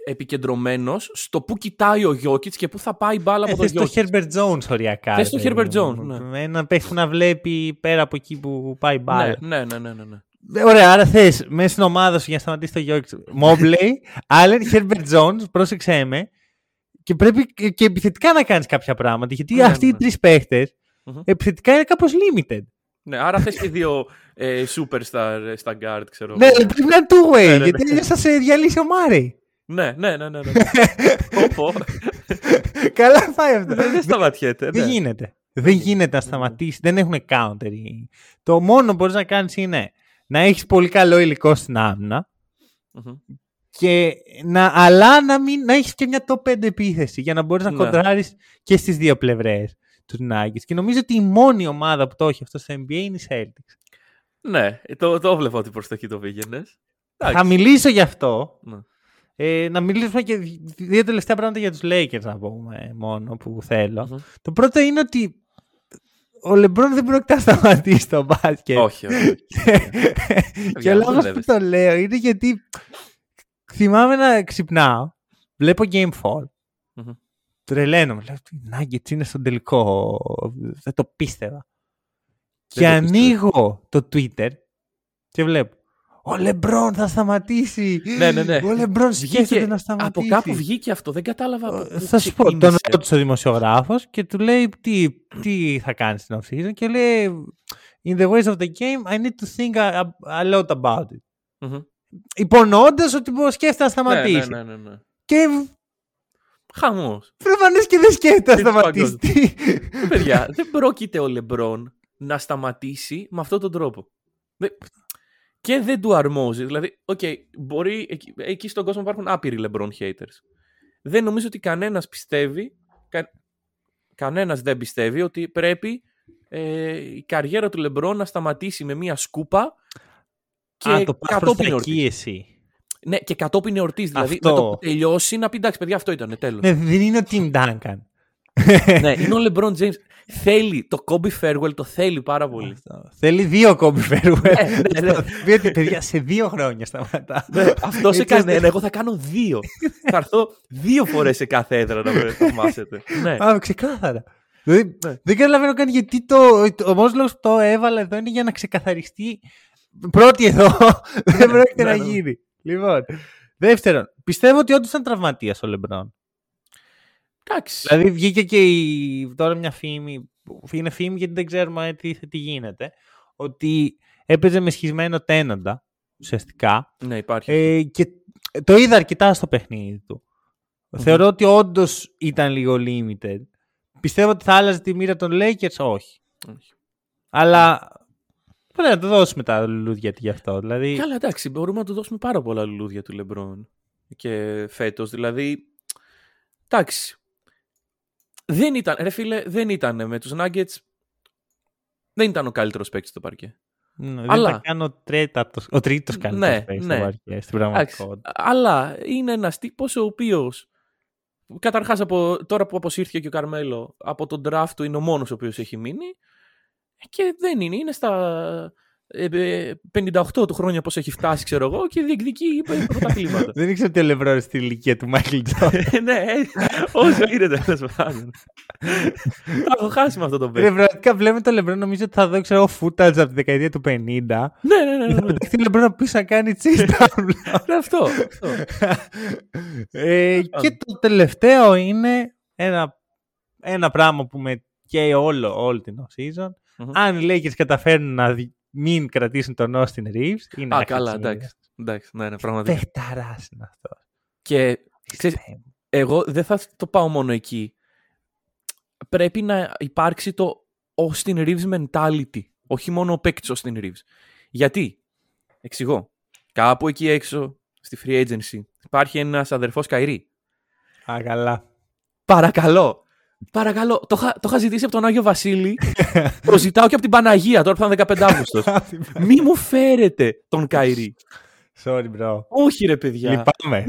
επικεντρωμένος στο που κοιτάει ο Jokic και που θα πάει μπάλα από το Jokic. Θες το Herbert Jones οριακά. Θες το Herbert Jones, ναι. Ένα παίχτη να βλέπει πέρα από εκεί που πάει μπάλα. Ναι, ναι, ναι, ναι, ναι. Ωραία, άρα θες μέσα στην ομάδα σου για να σταματήσει το Jokic Mobley, Allen, Herbert Jones, πρόσεξέ με. Και πρέπει και επιθετικά να κάνεις κάποια πράγματα, γιατί ναι, αυτοί ναι, ναι, οι τρεις παίχτες επιθετικά είναι κάπως limited. Ναι, άρα θες και δύο superstar στα guard, ξέρω. Ναι, πρέπει να είναι two-way, γιατί θα σε διαλύσει ο Μάρι. Ναι, ναι, ναι, ναι. Καλά πάει αυτό. Δεν σταματιέται. Δεν γίνεται. Δεν γίνεται να σταματήσει. Δεν έχουν counter. Το μόνο που μπορείς να κάνεις είναι να έχεις πολύ καλό υλικό στην άμυνα και να έχεις και μια top 5 επίθεση για να μπορείς να κοντράρεις και στις δύο πλευρές. Τους Nuggets. Και νομίζω ότι η μόνη ομάδα που το έχει αυτό στο NBA είναι η Celtics. Ναι, το βλέπω ότι προς το εκεί το πήγαινες. Θα μιλήσω γι' αυτό. Ναι. Να μιλήσουμε και δύο τελευταία πράγματα για τους Lakers να πούμε μόνο που θέλω. Το πρώτο είναι ότι ο LeBron δεν πρόκειται να σταματήσει το μπάσκετ. Όχι, όχι. Και ο λόγος που το λέω είναι γιατί θυμάμαι να ξυπνάω, βλέπω Game 4. Τρελαίνομαι. Λέω ότι Nuggets είναι στον τελικό. Δεν το πίστευα. Και ανοίγω το Twitter και βλέπω. Ο LeBron θα σταματήσει. Ναι, ναι, ναι. Ο LeBron σκέφτεται να σταματήσει. Από κάπου βγήκε αυτό. Δεν κατάλαβα. Θα σου πω. Τον ρώτησε ο δημοσιογράφος και του λέει τι θα κάνει στην off-season. Και λέει In the ways of the game, I need to think a lot about it. Υπονοώντας ότι σκέφτεται να σταματήσει. Ναι, ναι, ναι. Και. Χαμός. Προφανώς και δεν σκέφτεται να σταματήσει. Παιδιά, δεν πρόκειται ο Λεμπρόν να σταματήσει με αυτόν τον τρόπο. Και δεν του αρμόζει. Δηλαδή, okay, μπορεί, εκεί στον κόσμο υπάρχουν άπειροι Λεμπρόν haters. Δεν νομίζω ότι κανένας πιστεύει, κανένας δεν πιστεύει ότι πρέπει η καριέρα του Λεμπρόν να σταματήσει με μία σκούπα και το πας προς τα εκεί εσύ. Ναι, και κατόπιν εορτής. Δηλαδή, αυτό. Να το τελειώσει να πει εντάξει, παιδιά, αυτό ήταν τέλος. Ναι, δεν είναι ο Tim Duncan. Ναι, είναι ο LeBron James. Θέλει το Kobe Farewell, το θέλει πάρα πολύ. Αυτό. Θέλει δύο Kobe Farewell. Ναι, ναι, ναι. Παιδιά, σε 2 χρόνια σταματά. Ναι, αυτό σε κανένα. Εγώ θα κάνω 2. Θα έρθω 2 φορές σε κάθε έδρα να με θυμάσετε. Ναι. Α, ξεκάθαρα. Δηλαδή, ναι. Δεν καταλαβαίνω καν γιατί ο μόνος λόγος που το έβαλα εδώ είναι για να ξεκαθαριστεί. Πρώτη εδώ δεν πρόκειται να γίνει. Λοιπόν, δεύτερον, πιστεύω ότι όντως ήταν τραυματίας ο LeBron. Εντάξει. Δηλαδή βγήκε και τώρα μια φήμη, είναι φήμη γιατί δεν ξέρουμε τι γίνεται, ότι έπαιζε με σχισμένο τένοντα, ουσιαστικά. Ναι, υπάρχει. Και το είδα αρκετά στο παιχνίδι του. Θεωρώ ότι όντως ήταν λίγο limited. Πιστεύω ότι θα άλλαζε τη μοίρα των Lakers, όχι. Αλλά... Πρέπει να του δώσουμε τα λουλούδια του γι' αυτό. Δηλαδή... Καλά, εντάξει, μπορούμε να του δώσουμε πάρα πολλά λουλούδια του Λεμπρόν και φέτος. Δηλαδή, εντάξει. Δεν ήταν, ρε φίλε, δεν ήταν με τους Nuggets. Δεν ήταν ο καλύτερος παίκτης στο παρκέ. Ναι, αλλά... Δεν ήταν ο τρίτος καλύτερος παίκτης στο παρκέ, στην πραγματικότητα. Αλλά είναι ένας τύπος ο οποίος. Καταρχάς, τώρα που αποσύρθηκε και ο Καρμέλο, από τον draft του είναι ο μόνος ο οποίος έχει μείνει. Και δεν είναι στα 58 του χρόνια πώς έχει φτάσει, ξέρω εγώ, και διεκδικεί πρωταθλήματα. Δεν ήξερα ότι ο Λεμπρόν στην ηλικία του Μάικλ Τζόρνταν. Ναι, όσο γίνεται, τέλο πάντων. Θα έχω χάσει με αυτό το παιδί. Πραγματικά βλέπουμε τον Λεμπρόν, νομίζω ότι θα δω, ξέρω, φούταζ από τη δεκαετία του 50. Ναι. Θα πεταχθεί ο Λεμπρόν να πει να κάνει τσίστα. Αυτό. Και το τελευταίο είναι ένα πράγμα που με καίει όλη την off-season. Αν οι Lakers καταφέρνουν να μην κρατήσουν τον Austin Reaves. Είναι καλά, εντάξει. Ναι, πραγματικά. Πεταράς είναι αυτό. Και ξέρεις, εγώ δεν θα το πάω μόνο εκεί. Πρέπει να υπάρξει το Austin Reaves mentality. Όχι μόνο ο παίκτης Austin Reaves. Γιατί, εξηγώ, κάπου εκεί έξω στη free agency υπάρχει ένας αδερφός Kyrie. Α, καλά. Παρακαλώ, το είχα ζητήσει από τον Άγιο Βασίλη. Προζητάω και από την Παναγία τώρα που θα είναι 15 Αύγουστος. Μη μου φέρετε τον Kyrie. Sorry, bro. Όχι, ρε παιδιά. Λυπάμαι.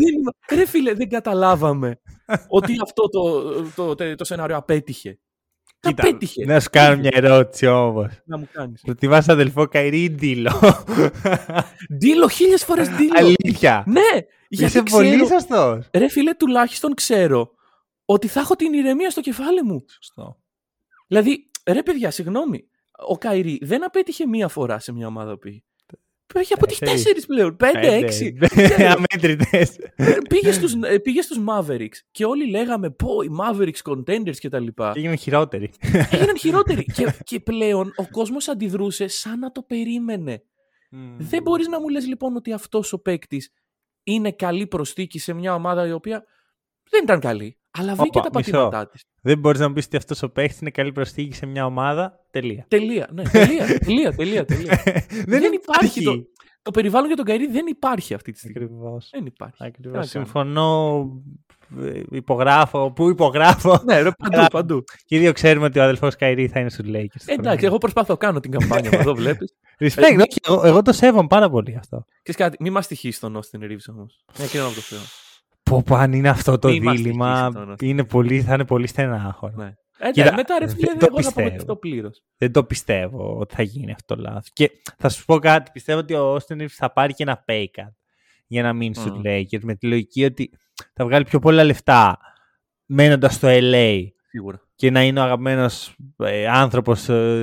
Ρε φίλε, δεν καταλάβαμε ότι αυτό το σενάριο απέτυχε. Κοίτα, απέτυχε. Να σου κάνω μια ερώτηση όμως. Να μου κάνεις. Προτιμάς αδελφό Kyrie ή Ντίλο? Ντίλο, 1000 φορές Ντίλο. Αλήθεια. Ναι. Είσαι πολύ σωστός. Ρε φίλε, τουλάχιστον ξέρω ότι θα έχω την ηρεμία στο κεφάλι μου. Σωστό. Δηλαδή, ρε παιδιά, συγγνώμη. Ο Kyrie δεν απέτυχε μία φορά σε μια ομάδα που έχει αποτύχει 4 πλέον. 5-6. Αμέτρητες. Πήγε στους Mavericks και όλοι λέγαμε πω οι Mavericks contenders και τα λοιπά. Έγιναν χειρότεροι. Και πλέον ο κόσμος αντιδρούσε σαν να το περίμενε. Δεν μπορείς να μου λες λοιπόν ότι αυτός ο παίκτης είναι καλή προσθήκη σε μια ομάδα η οποία δεν ήταν καλή. Αλλά βρήκε τα πατήματά της. Δεν μπορείς να μου πεις ότι αυτός ο παίκτης είναι καλή προσθήκη σε μια ομάδα. Τελεία. Δεν υπάρχει. Το περιβάλλον για τον Kyrie δεν υπάρχει αυτή τη στιγμή. Ακριβώς. Συμφωνώ. Υπογράφω. Ναι, παντού. Και ίδιο ξέρουμε ότι ο αδελφός Kyrie θα είναι στους Lakers. Εντάξει, εγώ προσπαθώ, κάνω την καμπάνια μου εδώ, βλέπεις. Respect, εγώ το σέβομαι πάρα πολύ αυτό. Ξέρεις κάτι, μη μας τυχείς τον Austin Reaves όμως. Πω, αν είναι αυτό το δίλημμα, θα είναι πολύ στενάχο. Ναι. Μετά, ρε φίλε, εγώ θα απογοητευτώ πλήρως. Δεν το πιστεύω ότι θα γίνει αυτό το λάθος. Και θα σου πω κάτι. Πιστεύω ότι ο Austin Reaves θα πάρει και ένα pay cut για να μείνει στους Lakers. Με τη λογική ότι θα βγάλει πιο πολλά λεφτά μένοντας στο LA. Σίγουρα. Και να είναι ο αγαπημένος άνθρωπος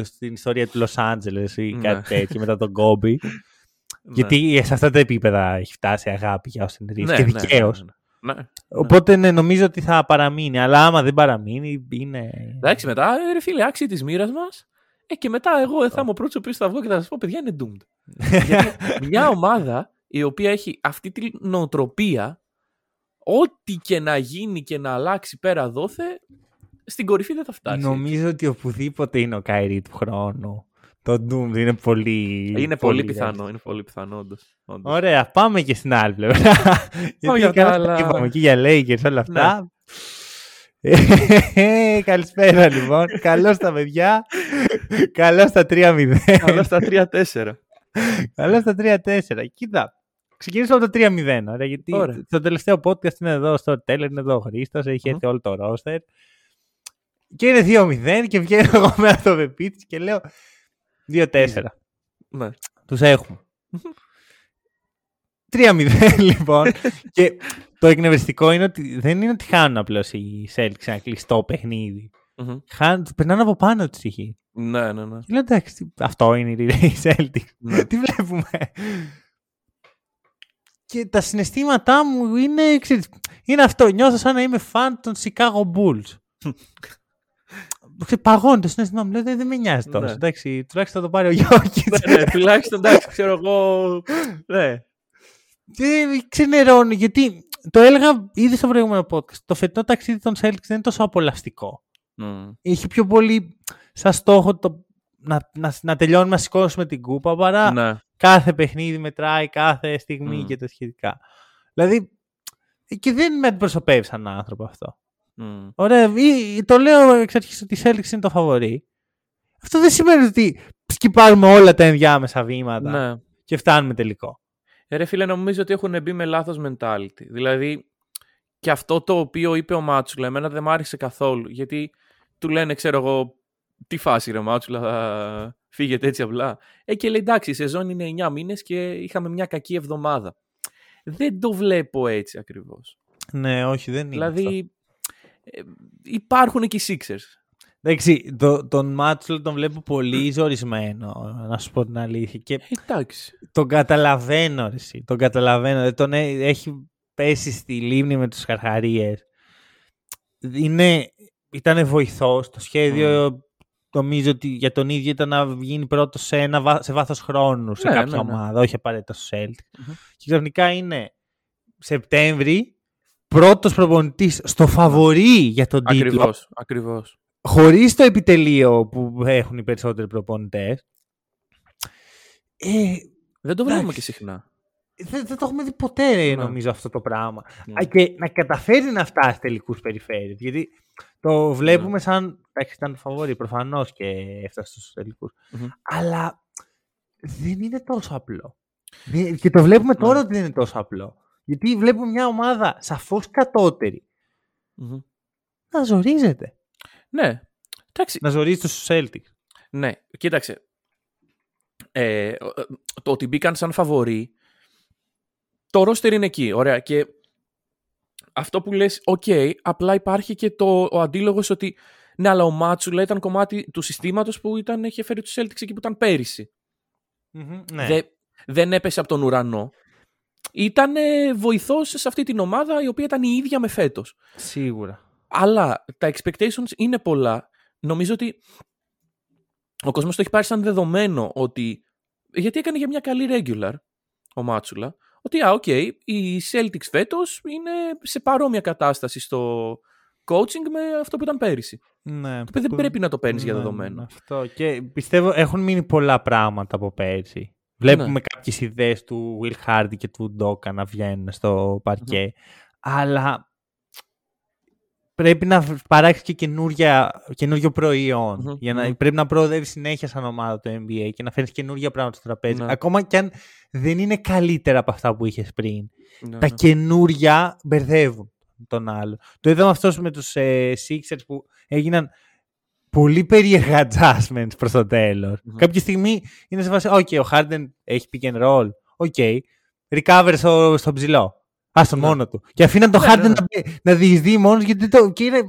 στην ιστορία του Los Angeles ή κάτι τέτοιο μετά τον Kobe. Γιατί σε αυτά τα επίπεδα έχει φτάσει αγάπη για Austin Reaves και δικαίως. Ναι. Οπότε νομίζω ότι θα παραμείνει. Αλλά άμα δεν παραμείνει, είναι. Εντάξει, μετά, ρε φίλε, άξιοι της μοίρας μας. Και μετά, εγώ θα είμαι ο πρώτος ο οποίος θα βγω και θα σας πω: παιδιά, είναι doomed. Γιατί μια ομάδα η οποία έχει αυτή την νοοτροπία, ό,τι και να γίνει και να αλλάξει πέρα δόθε, στην κορυφή δεν θα φτάσει. Νομίζω ότι οπουδήποτε είναι ο Kyrie του χρόνου, το doomed είναι πολύ. Είναι πολύ πιθανό, όντως. Ωραία, πάμε και στην άλλη πλευρά. Γιατί είπαμε και για Lakers όλα αυτά. Καλησπέρα λοιπόν. Καλώς τα παιδιά. Καλώς τα 3-0. Καλώς τα 3-4. Κοίτα, ξεκινήσουμε από το 3-0. Ωραία, γιατί το τελευταίο podcast είναι εδώ στο τέλος, είναι εδώ ο Χρήστος, έχει έρθει όλο το roster. Και είναι 2-0 και βγαίνω εγώ με αυτοπεποίθηση και λέω 2-4. Ναι. Τους έχουμε. 3-0 λοιπόν. Και το εκνευριστικό είναι ότι δεν είναι ότι χάνουν απλώς οι Celtics ένα κλειστό παιχνίδι. Περνάνε από πάνω τους οι. Ναι. Και λέω εντάξει, αυτό είναι οι Celtics. Ναι. Τι βλέπουμε. Και τα συναισθήματά μου είναι, ξέρεις, είναι αυτό. Νιώθω σαν να είμαι φαν των Chicago Bulls. Παγώνει το συνέστημά μου, δεν με νοιάζει τόσο. Εντάξει, τουλάχιστον θα το πάρει ο Jokic. Ναι, τουλάχιστον εντάξει, ξέρω εγώ. Ναι. Ξενερώνει, γιατί το έλεγα ήδη στο προηγούμενο podcast. Το φετινό ταξίδι των Celtics δεν είναι τόσο απολαυστικό. Έχει πιο πολύ σαν στόχο να τελειώνουμε να σηκώσουμε την κούπα παρά κάθε παιχνίδι μετράει, κάθε στιγμή και τα σχετικά. Δηλαδή, και δεν με αντιπροσωπεύει σαν άνθρωπο αυτό. Ωραία, το λέω εξ αρχής ότι η Celtics είναι το φαβορί. Αυτό δεν σημαίνει ότι σκυπάρουμε όλα τα ενδιάμεσα βήματα και φτάνουμε τελικό. Ρε φίλε, νομίζω ότι έχουν μπει με λάθος mentality. Δηλαδή, και αυτό το οποίο είπε ο Μάτσουλα εμένα δεν μ' άρεσε καθόλου. Γιατί του λένε, ξέρω εγώ, Τι φάση ρε Μάτσουλα, θα φύγετε έτσι απλά? Και λέει εντάξει, η σεζόν είναι 9 μήνες και είχαμε μια κακή εβδομάδα. Δεν το βλέπω έτσι ακριβώς. Ναι, όχι, δεν είναι. Δηλαδή υπάρχουν και οι Sixers. Εντάξει, τον Μάτσουλα τον βλέπω πολύ ζορισμένο, να σου πω την αλήθεια. Και εντάξει. Τον καταλαβαίνω, εσύ. Τον καταλαβαίνω. Τον έχει πέσει στη λίμνη με τους Χαρχαρίες. Ήτανε βοηθός. Το σχέδιο νομίζω ότι για τον ίδιο ήταν να βγει πρώτος σε βάθος χρόνου σε κάποια ομάδα, όχι απαραίτητα στο Celtic. Και ξαφνικά είναι Σεπτέμβρη, πρώτος προπονητής στο φαβορί για τον τίτλο. Ακριβώς. Χωρίς το επιτελείο που έχουν οι περισσότεροι προπονητές. Δεν το βλέπουμε και συχνά. Δεν το έχουμε δει ποτέ, νομίζω, αυτό το πράγμα. Και να καταφέρει να φτάσει τελικούς περιφέρειες. Γιατί το βλέπουμε σαν. Εντάξει, ήταν φαβόρι προφανώς και έφτασε στους τελικούς. Αλλά δεν είναι τόσο απλό. Και το βλέπουμε τώρα ότι δεν είναι τόσο απλό. Γιατί βλέπουμε μια ομάδα σαφώς κατώτερη να ζορίζεται. Ναι. Εντάξει. Να ζορίζει τους Celtics. Ναι, κοίταξε. Το ότι μπήκαν σαν φαβορί. Το roster είναι εκεί, ωραία. Και αυτό που λες, OK, απλά υπάρχει και ο αντίλογος ότι ναι, αλλά ο Μάτσουλα ήταν κομμάτι του συστήματος που είχε φέρει τους Celtics εκεί που ήταν πέρυσι. Ναι. Δεν έπεσε από τον ουρανό. Ήταν βοηθός σε αυτή την ομάδα η οποία ήταν η ίδια με φέτος. Σίγουρα. Αλλά τα expectations είναι πολλά. Νομίζω ότι ο κόσμος το έχει πάρει σαν δεδομένο ότι. Γιατί έκανε για μια καλή regular ο Μάτσουλα. Ότι, οι Celtics φέτος είναι σε παρόμοια κατάσταση στο coaching με αυτό που ήταν πέρυσι. Ναι, το δεν πρέπει να το παίρνεις για δεδομένο. Αυτό. Και πιστεύω έχουν μείνει πολλά πράγματα από πέρυσι. Βλέπουμε κάποιες ιδέες του Will Hardy και του Doka να βγαίνουν στο παρκέ. Αλλά πρέπει να παράξεις και καινούργιο προϊόν. Για να, πρέπει να προοδεύεις συνέχεια σαν ομάδα το NBA και να φέρεις καινούργια πράγματα στο τραπέζι. Ακόμα κι αν δεν είναι καλύτερα από αυτά που είχες πριν. Τα καινούργια μπερδεύουν τον άλλο. Το είδαμε αυτό με τους Sixers που έγιναν πολύ περίεργα adjustments προς το τέλος. Κάποια στιγμή είναι σε φάση, ο Harden έχει pick and roll. Recover στο ψηλό. Άστον μόνο του. Και αφήναν τον Harden να διεισδύει μόνος, γιατί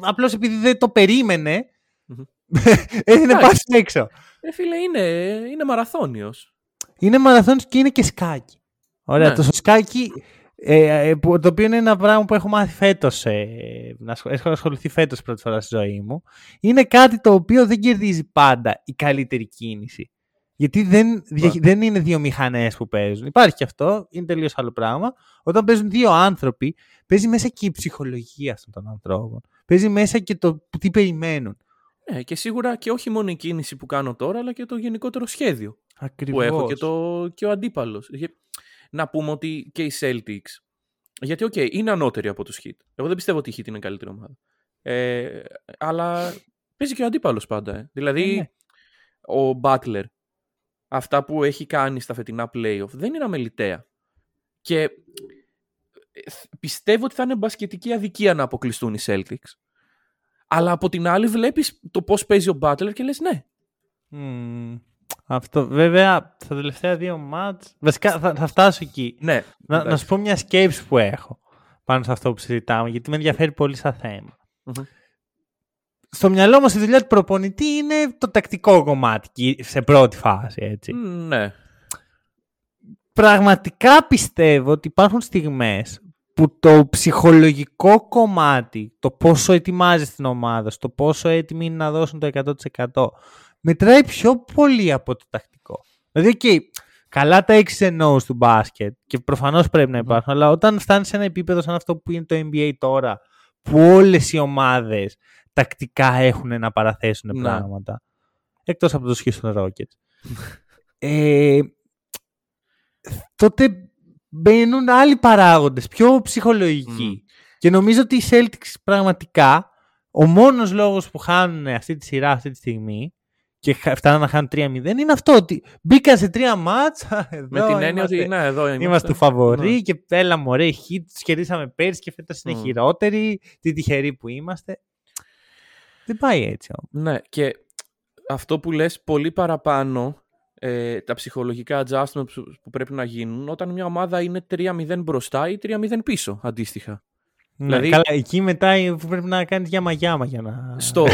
απλώς επειδή δεν το περίμενε, έδινε πάση έξω. Φίλε, είναι μαραθώνιος. Είναι μαραθώνιος και είναι και σκάκι. Ωραία, το σκάκι, το οποίο είναι ένα πράγμα που έχω μάθει φέτος, έχω ασχοληθεί φέτος πρώτη φορά στη ζωή μου, είναι κάτι το οποίο δεν κερδίζει πάντα η καλύτερη κίνηση. Γιατί δεν είναι δύο μηχανές που παίζουν. Υπάρχει και αυτό, είναι τελείως άλλο πράγμα. Όταν παίζουν δύο άνθρωποι, παίζει μέσα και η ψυχολογία αυτών των ανθρώπων. Παίζει μέσα και το τι περιμένουν. Ναι, και σίγουρα και όχι μόνο η κίνηση που κάνω τώρα, αλλά και το γενικότερο σχέδιο. Ακριβώς. Που έχω και ο αντίπαλος. Να πούμε ότι και οι Celtics. Γιατί, είναι ανώτεροι από τους Heat. Εγώ δεν πιστεύω ότι οι Heat είναι καλύτερη ομάδα. Αλλά παίζει και ο αντίπαλος πάντα. Δηλαδή, ο Butler. Αυτά που έχει κάνει στα φετινά playoff δεν είναι αμεληταία. Και πιστεύω ότι θα είναι μπασκετική αδικία να αποκλειστούν οι Celtics. Αλλά από την άλλη βλέπεις το πώς παίζει ο Butler και λες ναι. Αυτό βέβαια στα τελευταία δύο μάτς. Βασικά θα φτάσω εκεί. Ναι, να σου πω μια σκέψη που έχω πάνω σε αυτό που συζητάμε, γιατί με ενδιαφέρει πολύ σαν θέμα. Στο μυαλό μας η δουλειά του προπονητή είναι το τακτικό κομμάτι σε πρώτη φάση, έτσι. Ναι. Πραγματικά πιστεύω ότι υπάρχουν στιγμές που το ψυχολογικό κομμάτι, το πόσο ετοιμάζεις την ομάδα, το πόσο έτοιμοι είναι να δώσουν το 100%, μετράει πιο πολύ από το τακτικό. Δηλαδή, καλά τα 6-0 του μπάσκετ και προφανώς πρέπει να υπάρχουν, αλλά όταν φτάνεις σε ένα επίπεδο σαν αυτό που είναι το NBA τώρα, που όλες οι ομάδες τακτικά έχουν να παραθέσουν πράγματα. Εκτός από τους Houston Rockets. Τότε μπαίνουν άλλοι παράγοντες, πιο ψυχολογικοί. Και νομίζω ότι οι Celtics πραγματικά, ο μόνος λόγος που χάνουν αυτή τη σειρά αυτή τη στιγμή και φτάνουν να χάνουν 3-0 είναι αυτό, ότι μπήκαν σε τρία μάτσα. Με την έννοια ότι ναι, εδώ είμαστε του φαβορί και έλα μωρέ, τους κερδίσαμε πέρσι και φέτος είναι χειρότεροι. Τι τυχεροί που είμαστε. Δεν πάει έτσι όμως. Ναι, και αυτό που λες πολύ παραπάνω, τα ψυχολογικά adjustments που πρέπει να γίνουν όταν μια ομάδα είναι 3-0 μπροστά ή 3-0 πίσω, αντίστοιχα. Ναι, δηλαδή, καλά, εκεί μετά πρέπει να κάνεις γιάμα-γιάμα για να... Στο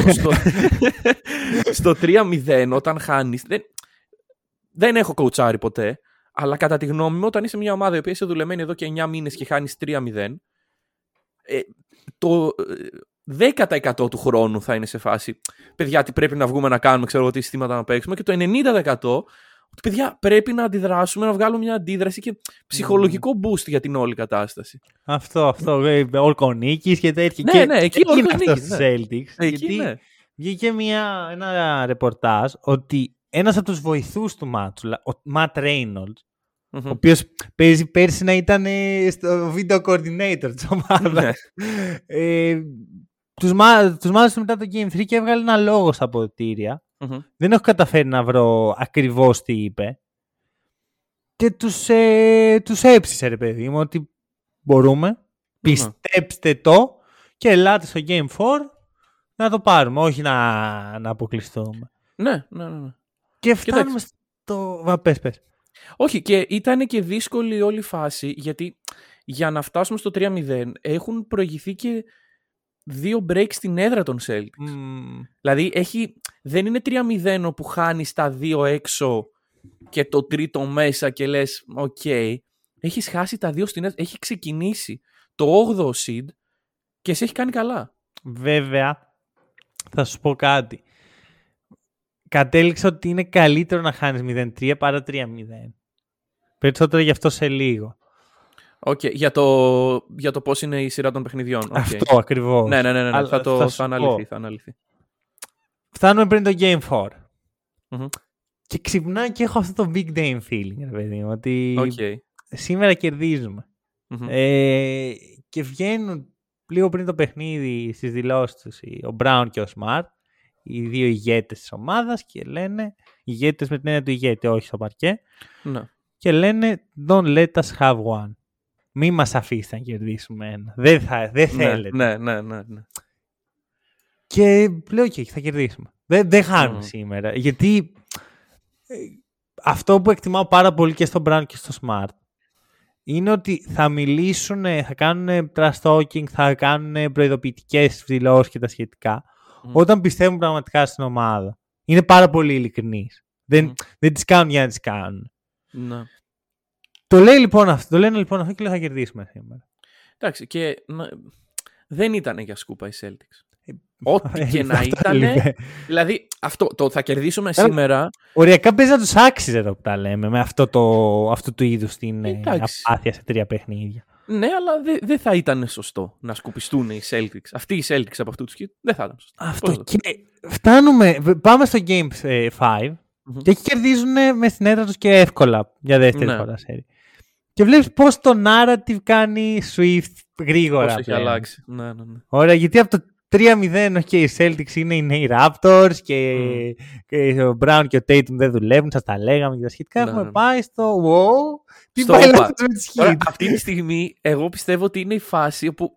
3-0 όταν χάνεις... Δεν έχω κοουτσάρει ποτέ, αλλά κατά τη γνώμη μου όταν είσαι μια ομάδα η οποία είσαι δουλεμένη εδώ και 9 μήνες και χάνεις 3-0, το 10% του χρόνου θα είναι σε φάση «Παιδιά, τι πρέπει να βγούμε να κάνουμε, ξέρω τι συστήματα να παίξουμε» και το 90% «Παιδιά, πρέπει να αντιδράσουμε, να βγάλουμε μια αντίδραση και ψυχολογικό boost για την όλη κατάσταση». Αυτό, ορκονίκης και τέτοια. Ναι, εκεί ορκονίκης. Celtics. Βγήκε ένα ρεπορτάζ ότι ένας από τους βοηθούς του Μάτσουλα, ο Ματ Ρέινολτς, ο οποίος παίζει πέρσι να ήταν στο video coordinator της ομάδας. Τους μάζεψε μετά το Game 3 και έβγαλε ένα λόγο στα αποδυτήρια. Δεν έχω καταφέρει να βρω ακριβώς τι είπε. Και τους έψησε, ρε παιδί μου, ότι μπορούμε, πιστέψτε το και ελάτε στο Game 4 να το πάρουμε, όχι να αποκλειστούμε. Ναι. Και φτάνουμε στο... Πες. Όχι, και ήταν και δύσκολη όλη η φάση, γιατί για να φτάσουμε στο 3-0 έχουν προηγηθεί και 2 breaks στην έδρα των Celtics. Δηλαδή δεν είναι 3-0 όπου χάνεις τα 2 έξω και το 3ο μέσα και λες ok, έχεις χάσει τα 2 στην έδρα, έχει ξεκινήσει το 8ο seed και σε έχει κάνει καλά. Βέβαια, θα σου πω κάτι. Κατέληξα ότι είναι καλύτερο να χάνεις 0-3 παρά 3-0. Περισσότερο γι' αυτό σε λίγο. Okay, για το πώς είναι η σειρά των παιχνιδιών. Okay. Αυτό ακριβώς. Ναι. Θα αναλυθεί. Φτάνουμε πριν το Game 4. Και ξυπνάω και έχω αυτό το big game feeling, ρε παιδί μου, ότι σήμερα κερδίζουμε. Και βγαίνουν λίγο πριν το παιχνίδι στις δηλώσεις τους ο Brown και ο Smart, οι δύο ηγέτες της ομάδας, και λένε, ηγέτες με την έννοια του ηγέτη, όχι στο παρκέ, και λένε don't let us have one. Μη μας αφήσετε να κερδίσουμε ένα. Δεν θέλετε. Ναι. Και λέω και θα κερδίσουμε. Δεν χάνουμε σήμερα. Γιατί αυτό που εκτιμάω πάρα πολύ και στον Brown και στο Smart είναι ότι θα μιλήσουν, θα κάνουν trash talking, θα κάνουν προειδοποιητικές δηλώσεις και τα σχετικά, όταν πιστεύουν πραγματικά στην ομάδα. Είναι πάρα πολύ ειλικρινείς. Δεν τις κάνουν για να τις κάνουν. Ναι. Το λένε λοιπόν αυτό και λέω θα κερδίσουμε σήμερα. Εντάξει, και δεν ήταν για σκούπα οι Celtics. Ό,τι και να ήταν. Δηλαδή, αυτό το θα κερδίσουμε σήμερα. Οριακά παίζει να τους άξιζε εδώ που τα λέμε, με αυτό του είδους την απάθεια σε 3 παιχνίδια. Ναι, αλλά δεν θα ήταν σωστό να σκουπιστούν οι Celtics. Αυτοί οι Celtics από αυτού του κίτ δεν θα ήταν σωστό. Αυτό. Και φτάνουμε, πάμε στο Game 5 και εκεί κερδίζουν με στην έδρα τους και εύκολα για δεύτερη φορά σέρι. Και βλέπεις πώς το narrative κάνει Swift γρήγορα. Πώς έχει αλλάξει. Ναι. Ωραία, γιατί από το 3-0 και οι Celtics είναι οι Raptors και ο Brown και ο Tatum δεν δουλεύουν, σας τα λέγαμε και τα σχετικά. Έχουμε πάει στο wow, τι πάει με τις hit. Αυτή τη στιγμή εγώ πιστεύω ότι είναι η φάση όπου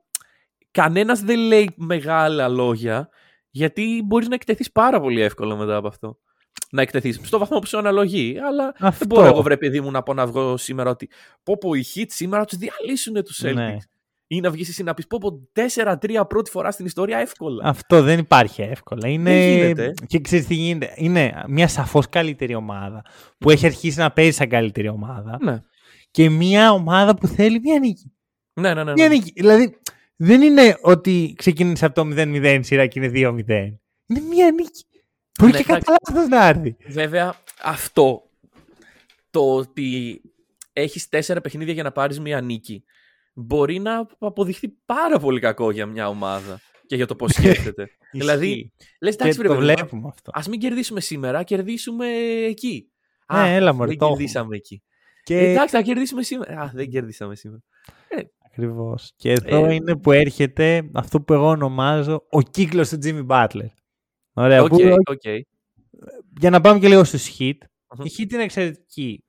κανένας δεν λέει μεγάλα λόγια, γιατί μπορείς να εκτεθείς πάρα πολύ εύκολα μετά από αυτό. Να εκτεθείς στο βαθμό που σου αναλογεί, αλλά αυτό. Δεν μπορώ εγώ, βρε παιδί μου, να πω να βγω σήμερα ότι πω οι hit σήμερα τους διαλύσουνε τους Celtics. Ναι. Ή να βγεις εσύ να πεις πω 4-3 πρώτη φορά στην ιστορία εύκολα. Αυτό δεν υπάρχει εύκολα. Δεν γίνεται. Και ξέρεις τι γίνεται. Είναι μια σαφώς καλύτερη ομάδα που έχει αρχίσει να παίζει σαν καλύτερη ομάδα και μια ομάδα που θέλει μια νίκη. Ναι. Μια νίκη. Δηλαδή δεν είναι ότι ξεκίνησε από το 0-0 σειρά και είναι 2-0. Είναι μια νίκη. Μπορεί και κατά λάθος να έρθει. Βέβαια, αυτό το ότι έχεις 4 παιχνίδια για να πάρεις μια νίκη μπορεί να αποδειχθεί πάρα πολύ κακό για μια ομάδα και για το πώς σκέφτεται. Δηλαδή, λες, εντάξει, το βλέπουμε αυτό. Ας μην κερδίσουμε σήμερα, κερδίσουμε εκεί. Έλα, δεν κερδίσαμε εκεί. Εντάξει, θα κερδίσουμε σήμερα. Δεν κερδίσαμε σήμερα. Ακριβώς. Και εδώ είναι που έρχεται αυτό που εγώ ονομάζω ο κύκλος του Jimmy Butler. Ωραία, για να πάμε και λίγο στους Heat. Οι Heat είναι εξαιρετικοί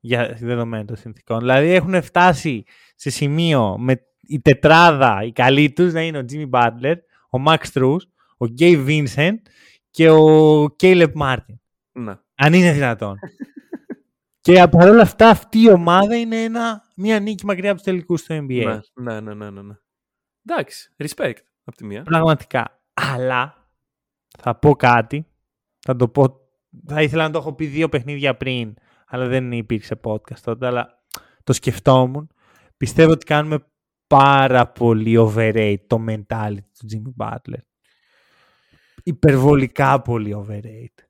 για δεδομένων των συνθηκών. Δηλαδή έχουν φτάσει σε σημείο με η τετράδα, οι καλοί τους να είναι ο Jimmy Butler, ο Max Strus, ο Gabe Vincent και ο Κέιλεπ Μάρτιν. Ναι. Αν είναι δυνατόν. Και παρόλα αυτά αυτή η ομάδα είναι μια νίκη μακριά από τους τελικούς στο NBA. Ναι. Εντάξει, respect από τη μία. Πραγματικά. Αλλά θα πω κάτι, θα το πω, θα ήθελα να το έχω πει 2 παιχνίδια πριν, αλλά δεν υπήρξε podcast τότε, αλλά το σκεφτόμουν. Πιστεύω ότι κάνουμε πάρα πολύ overrate το mentality του Jimmy Butler. Υπερβολικά πολύ overrate.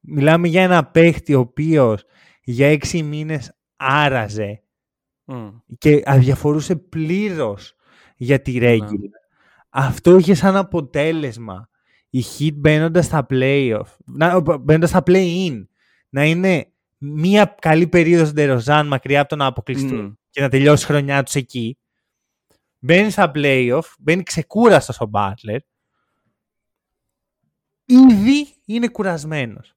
Μιλάμε για ένα παίχτη ο οποίος για 6 μήνες άραζε και αδιαφορούσε πλήρως για τη regular. Αυτό είχε σαν αποτέλεσμα οι Heat μπαίνοντας στα play-in να είναι μια καλή περίοδος Ντεροζάν μακριά από το να αποκλειστούν και να τελειώσει η χρονιά τους εκεί. Μπαίνει στα play-off, μπαίνει ξεκούραστος ο Butler. Ήδη είναι κουρασμένος.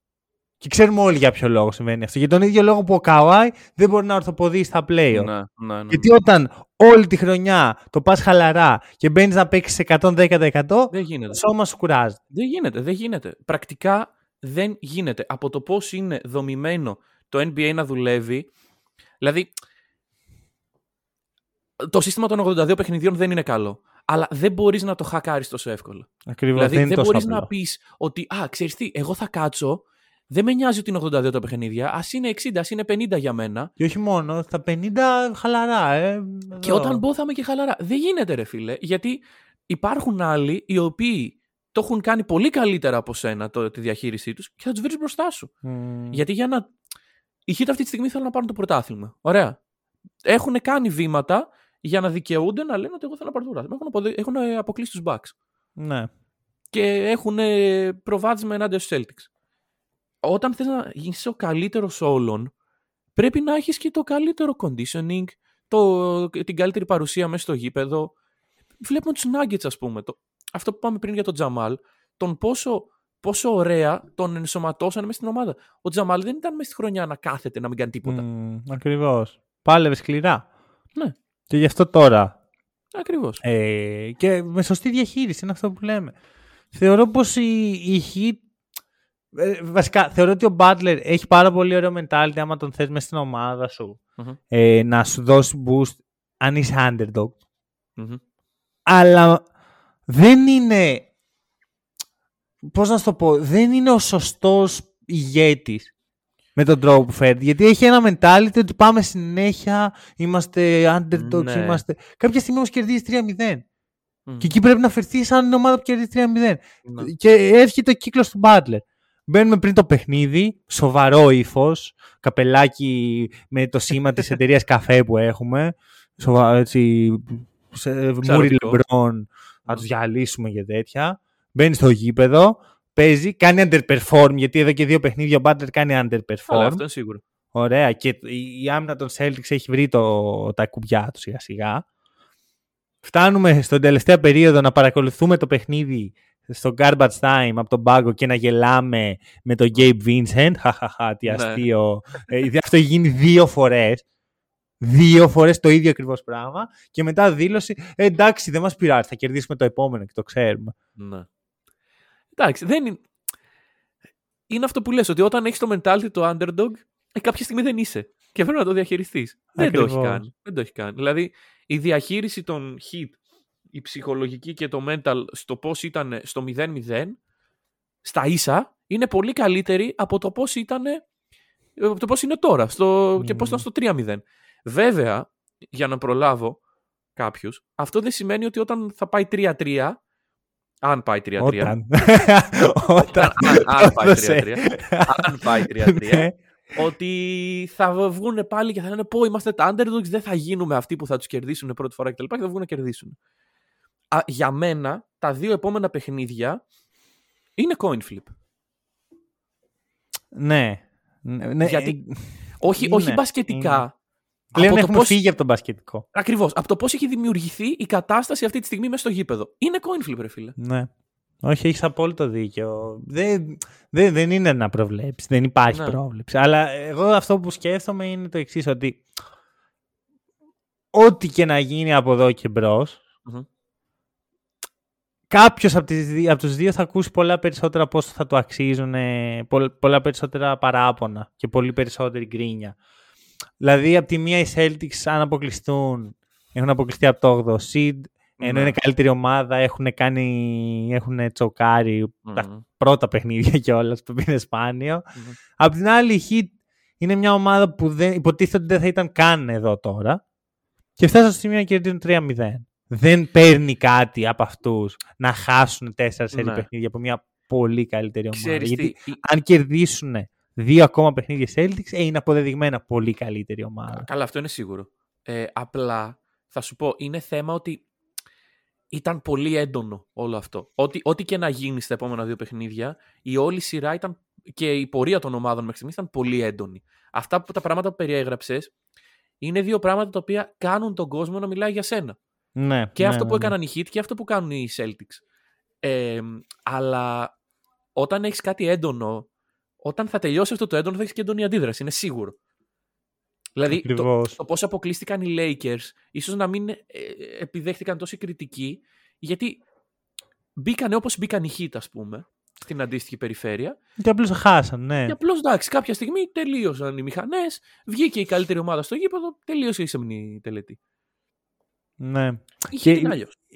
Και ξέρουμε όλοι για ποιο λόγο συμβαίνει αυτό. Για τον ίδιο λόγο που ο Καουάι δεν μπορεί να ορθοποδεί στα play-off. Ναι. Γιατί όταν όλη τη χρονιά το πας χαλαρά και μπαίνεις να παίξεις 110%, το σώμα σου κουράζει. Δεν γίνεται. Πρακτικά δεν γίνεται. Από το πώς είναι δομημένο το NBA να δουλεύει, δηλαδή το σύστημα των 82 παιχνιδιών δεν είναι καλό. Αλλά δεν μπορείς να το χακάρεις τόσο εύκολα. Ακριβώς. Δηλαδή δεν μπορείς να πεις ότι ξέρεις τι, εγώ θα κάτσω. Δεν με νοιάζει ότι είναι 82 τα παιχνίδια. Ας είναι 60, ας είναι 50 για μένα. Και όχι μόνο, τα 50 χαλαρά. Και όταν μπω θα είμαι και χαλαρά. Δεν γίνεται ρε φίλε. Γιατί υπάρχουν άλλοι οι οποίοι το έχουν κάνει πολύ καλύτερα από σένα τη διαχείρισή τους και θα τους βρεις μπροστά σου. Γιατί για να... Οι Χίτ αυτή τη στιγμή θέλουν να πάρουν το πρωτάθλημα. Ωραία. Έχουν κάνει βήματα για να δικαιούνται να λένε ότι εγώ θέλω να πάρω το πρωτάθλημα. Έχουν αποκλείσει τους Bucks. Ναι. Και έχουν προβάδισμα ενάντια στους Celtics. Όταν θες να γίνεις ο καλύτερος όλων, πρέπει να έχεις και το καλύτερο conditioning, την καλύτερη παρουσία μέσα στο γήπεδο. Βλέπουμε τους Nuggets, ας πούμε. Αυτό που πάμε πριν για τον Τζαμάλ, τον πόσο ωραία τον ενσωματώσαν μέσα στην ομάδα. Ο Τζαμάλ δεν ήταν μέσα στη χρονιά να κάθεται, να μην κάνει τίποτα. Ακριβώς. Πάλευε σκληρά. Ναι. Και γι' αυτό τώρα. Ακριβώς. Και με σωστή διαχείριση είναι αυτό που λέμε. Θεωρώ πως η βασικά, θεωρώ ότι ο Butler έχει πάρα πολύ ωραίο mentality άμα τον θες μέσα στην ομάδα σου να σου δώσει boost αν είσαι underdog. Αλλά δεν είναι, πώς να σου το πω, δεν είναι ο σωστός ηγέτης με τον τρόπο που φέρνει. Γιατί έχει ένα mentality ότι πάμε συνέχεια, είμαστε underdogs, είμαστε... Κάποια στιγμή όμως κερδίζει 3-0. Και εκεί πρέπει να φερθεί σαν η ομάδα που κερδίζει 3-0. Και έρχεται ο κύκλος του Butler. Μπαίνουμε πριν το παιχνίδι, σοβαρό ύφος, καπελάκι με το σήμα της εταιρείας καφέ που έχουμε, Μούρι Λεμπρόν, να τους διαλύσουμε και τέτοια. Μπαίνει στο γήπεδο, παίζει, κάνει underperform, γιατί εδώ και 2 παιχνίδια ο Butler κάνει underperform. Αλλά αυτό είναι σίγουρο. Ωραία, και η άμυνα των Celtics έχει βρει τα κουμπιά του σιγά σιγά. Φτάνουμε στον τελευταίο περίοδο να παρακολουθούμε το παιχνίδι στο garbage time από τον πάγκο και να γελάμε με τον Gabe Vincent. Χαχαχα, τι αστείο. Αυτό έχει γίνει 2 φορές. 2 φορές το ίδιο ακριβώς πράγμα. Και μετά δήλωση, εντάξει, δεν μας πειράζει, θα κερδίσουμε το επόμενο και το ξέρουμε. Ναι. Εντάξει, δεν είναι... Είναι αυτό που λες, ότι όταν έχεις το mentality του underdog, κάποια στιγμή δεν είσαι. Και πρέπει να το διαχειριστείς. Δεν το έχει κάνει. Δηλαδή, η διαχείριση των hit, η ψυχολογική και το mental στο πώς ήταν στο 0-0 στα ίσα είναι πολύ καλύτερη από το πώς ήταν, από το πώς είναι τώρα και πώς ήταν στο 3-0. Βέβαια, για να προλάβω κάποιους, αυτό δεν σημαίνει ότι όταν θα πάει 3-3, αν πάει 3-3, αν πάει 3-3, ότι θα βγουν πάλι και θα λένε πω είμαστε τα underdogs, δεν θα γίνουμε αυτοί που θα τους κερδίσουν πρώτη φορά κτλ. Και θα βγουν να κερδίσουν. Για μένα, τα 2 επόμενα παιχνίδια είναι coin flip. Ναι. Γιατί... Όχι μπασκετικά. Πλέον έχουν φύγει από τον μπασκετικό. Ακριβώς. Από το πώς έχει δημιουργηθεί η κατάσταση αυτή τη στιγμή μέσα στο γήπεδο. Είναι coin flip, ρε φίλε. Ναι. Όχι, έχεις απόλυτο δίκιο. Δεν είναι να προβλέψεις. Δεν υπάρχει πρόβλεψη. Αλλά εγώ αυτό που σκέφτομαι είναι το εξής, ότι ό,τι και να γίνει από εδώ και μπρος κάποιος από τους δύο θα ακούσει πολλά περισσότερα πόσο θα του αξίζουν, πολλά περισσότερα παράπονα και πολύ περισσότερη γκρίνια. Δηλαδή, από τη μία οι Celtics, αν αποκλειστούν, έχουν αποκλειστεί από το 8ο seed, ενώ είναι καλύτερη ομάδα, έχουν τσοκάρει τα πρώτα παιχνίδια κιόλας που είναι σπάνιο. Απ' την άλλη, η Heat είναι μια ομάδα που υποτίθεται ότι δεν θα ήταν καν εδώ τώρα και φτάσαν στο σημείο να κερδίζουν 3-0. Δεν παίρνει κάτι από αυτούς να χάσουν 4-4 παιχνίδια από μια πολύ καλύτερη ομάδα. Ξέρεις γιατί τι... αν κερδίσουν δύο ακόμα παιχνίδια Celtics, είναι αποδεδειγμένα πολύ καλύτερη ομάδα. Καλά, αυτό είναι σίγουρο. Απλά θα σου πω, είναι θέμα ότι ήταν πολύ έντονο όλο αυτό. Ό,τι και να γίνει στα επόμενα δύο παιχνίδια, η όλη σειρά ήταν και η πορεία των ομάδων μέχρι στιγμής ήταν πολύ έντονη. Αυτά που τα πράγματα που περιέγραψες είναι δύο πράγματα τα οποία κάνουν τον κόσμο να μιλάει για σένα. Ναι, και αυτό που έκαναν οι Heat και αυτό που κάνουν οι Celtics. Αλλά όταν έχεις κάτι έντονο, όταν θα τελειώσει αυτό το έντονο, θα έχεις και έντονη αντίδραση. Είναι σίγουρο. Δηλαδή, το πώς αποκλείστηκαν οι Lakers, ίσως να μην επιδέχτηκαν τόση κριτική, γιατί μπήκανε όπως μπήκαν οι Heat, ας πούμε, στην αντίστοιχη περιφέρεια. Και απλώς χάσαν, ναι. Και απλώς, εντάξει, κάποια στιγμή τελείωσαν οι μηχανές, βγήκε η καλύτερη ομάδα στο γήπεδο, τελείωσε η σεμνή τελετή. Ναι. Και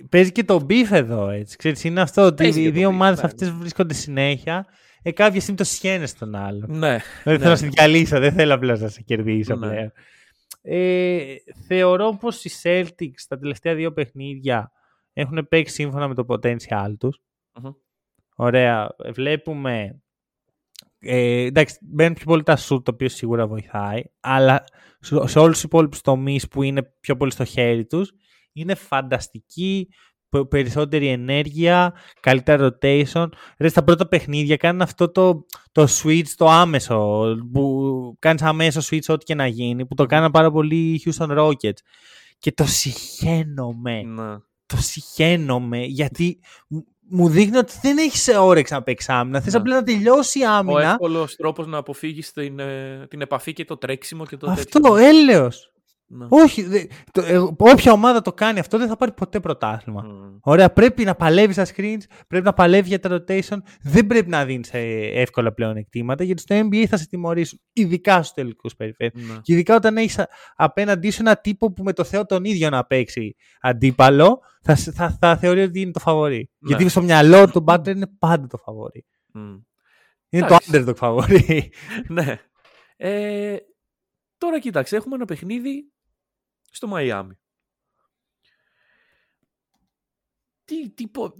παίζει και το μπιφ εδώ, έτσι. Ξέρεις, είναι αυτό ότι παίζει οι δύο ομάδες αυτές βρίσκονται συνέχεια. Κάποια στιγμή το σιένες τον άλλον. Ναι, δεν θέλω να σε διαλύσω, δεν θέλω απλά να σε κερδίσω. Ναι. Θεωρώ πως οι Celtics τα τελευταία δύο παιχνίδια έχουν παίξει σύμφωνα με το potential τους. Mm-hmm. Ωραία. Βλέπουμε. Εντάξει, μπαίνουν πιο πολύ τα σουτ, το οποίο σίγουρα βοηθάει. Αλλά σε όλους τους υπόλοιπους τομείς που είναι πιο πολύ στο χέρι τους, είναι φανταστική, περισσότερη ενέργεια, καλύτερα rotation. Ρε, στα πρώτα παιχνίδια κάνουν αυτό το switch το άμεσο, που κάνεις αμέσο switch ό,τι και να γίνει, που το κάναν πάρα πολύ οι Houston Rockets. Και το συχαίνομαι. Mm. Το συχαίνομαι, γιατί μου δείχνει ότι δεν έχεις όρεξη να παίξεις άμυνα. Θες απλά να τελειώσει η άμυνα. Ο εύκολος τρόπος να αποφύγεις την επαφή και το τρέξιμο και το τέτοιο. Αυτό, έλεος. No. Όχι, όποια ομάδα το κάνει αυτό δεν θα πάρει ποτέ πρωτάθλημα. Mm. Ωραία, πρέπει να παλεύει στα screens, πρέπει να παλεύει για τα rotation, δεν πρέπει να δίνει εύκολα πλέον εκτίματα, γιατί στο NBA θα σε τιμωρήσουν, ειδικά στους τελικούς περιφέρειες. No. Και ειδικά όταν έχεις απέναντί σου ένα τύπο που με το Θεό τον ίδιο να παίξει αντίπαλο, θα θεωρεί ότι είναι το φαβορί. No. Γιατί στο μυαλό του Butler είναι πάντα το φαβορί. Mm. Είναι το underdog φαβορί. Ναι. Τώρα κοίταξε, έχουμε ένα παιχνίδι στο Μαϊάμι.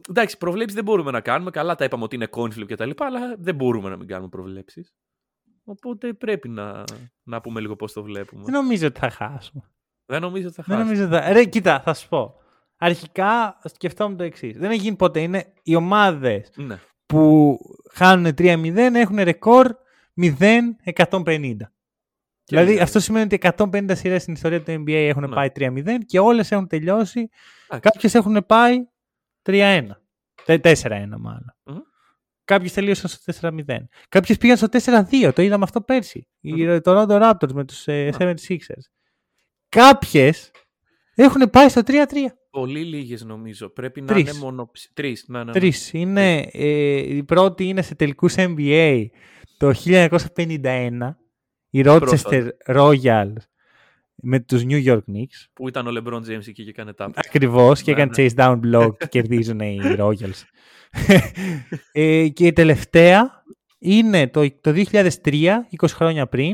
Εντάξει, προβλέψεις δεν μπορούμε να κάνουμε. Καλά τα είπαμε ότι είναι conflict και τα λοιπά, αλλά δεν μπορούμε να μην κάνουμε προβλέψεις. Οπότε πρέπει να πούμε λίγο πώς το βλέπουμε. Δεν νομίζω ότι θα χάσουμε. Ρε, κοίτα, θα σου πω. Αρχικά σκεφτόμουν το εξής. Δεν έχει γίνει ποτέ. Είναι οι ομάδες που χάνουν 3-0 έχουν ρεκόρ 0-150. Δηλαδή αυτό σημαίνει ότι 150 σειρές στην ιστορία του NBA έχουν πάει 3-0 και όλες έχουν τελειώσει. Κάποιες έχουν πάει 3-1. 4-1 μάλλον. Mm-hmm. Κάποιες τελείωσαν στο 4-0. Κάποιες πήγαν στο 4-2. Το είδαμε αυτό πέρσι. Mm-hmm. Το Rondo Raptors με τους 76ers. Κάποιες έχουν πάει στο 3-3. Πολύ λίγες νομίζω. Πρέπει να είναι μόνο τρεις. Τρεις. Η πρώτη είναι σε τελικούς NBA το 1951. Η Rochester Royal με τους New York Knicks. Που ήταν ο LeBron James εκεί και έκανε τάπ. Ακριβώς, και έκανε chase down block και κερδίζουν οι Royals. Και η τελευταία είναι το 2003, 20 χρόνια πριν,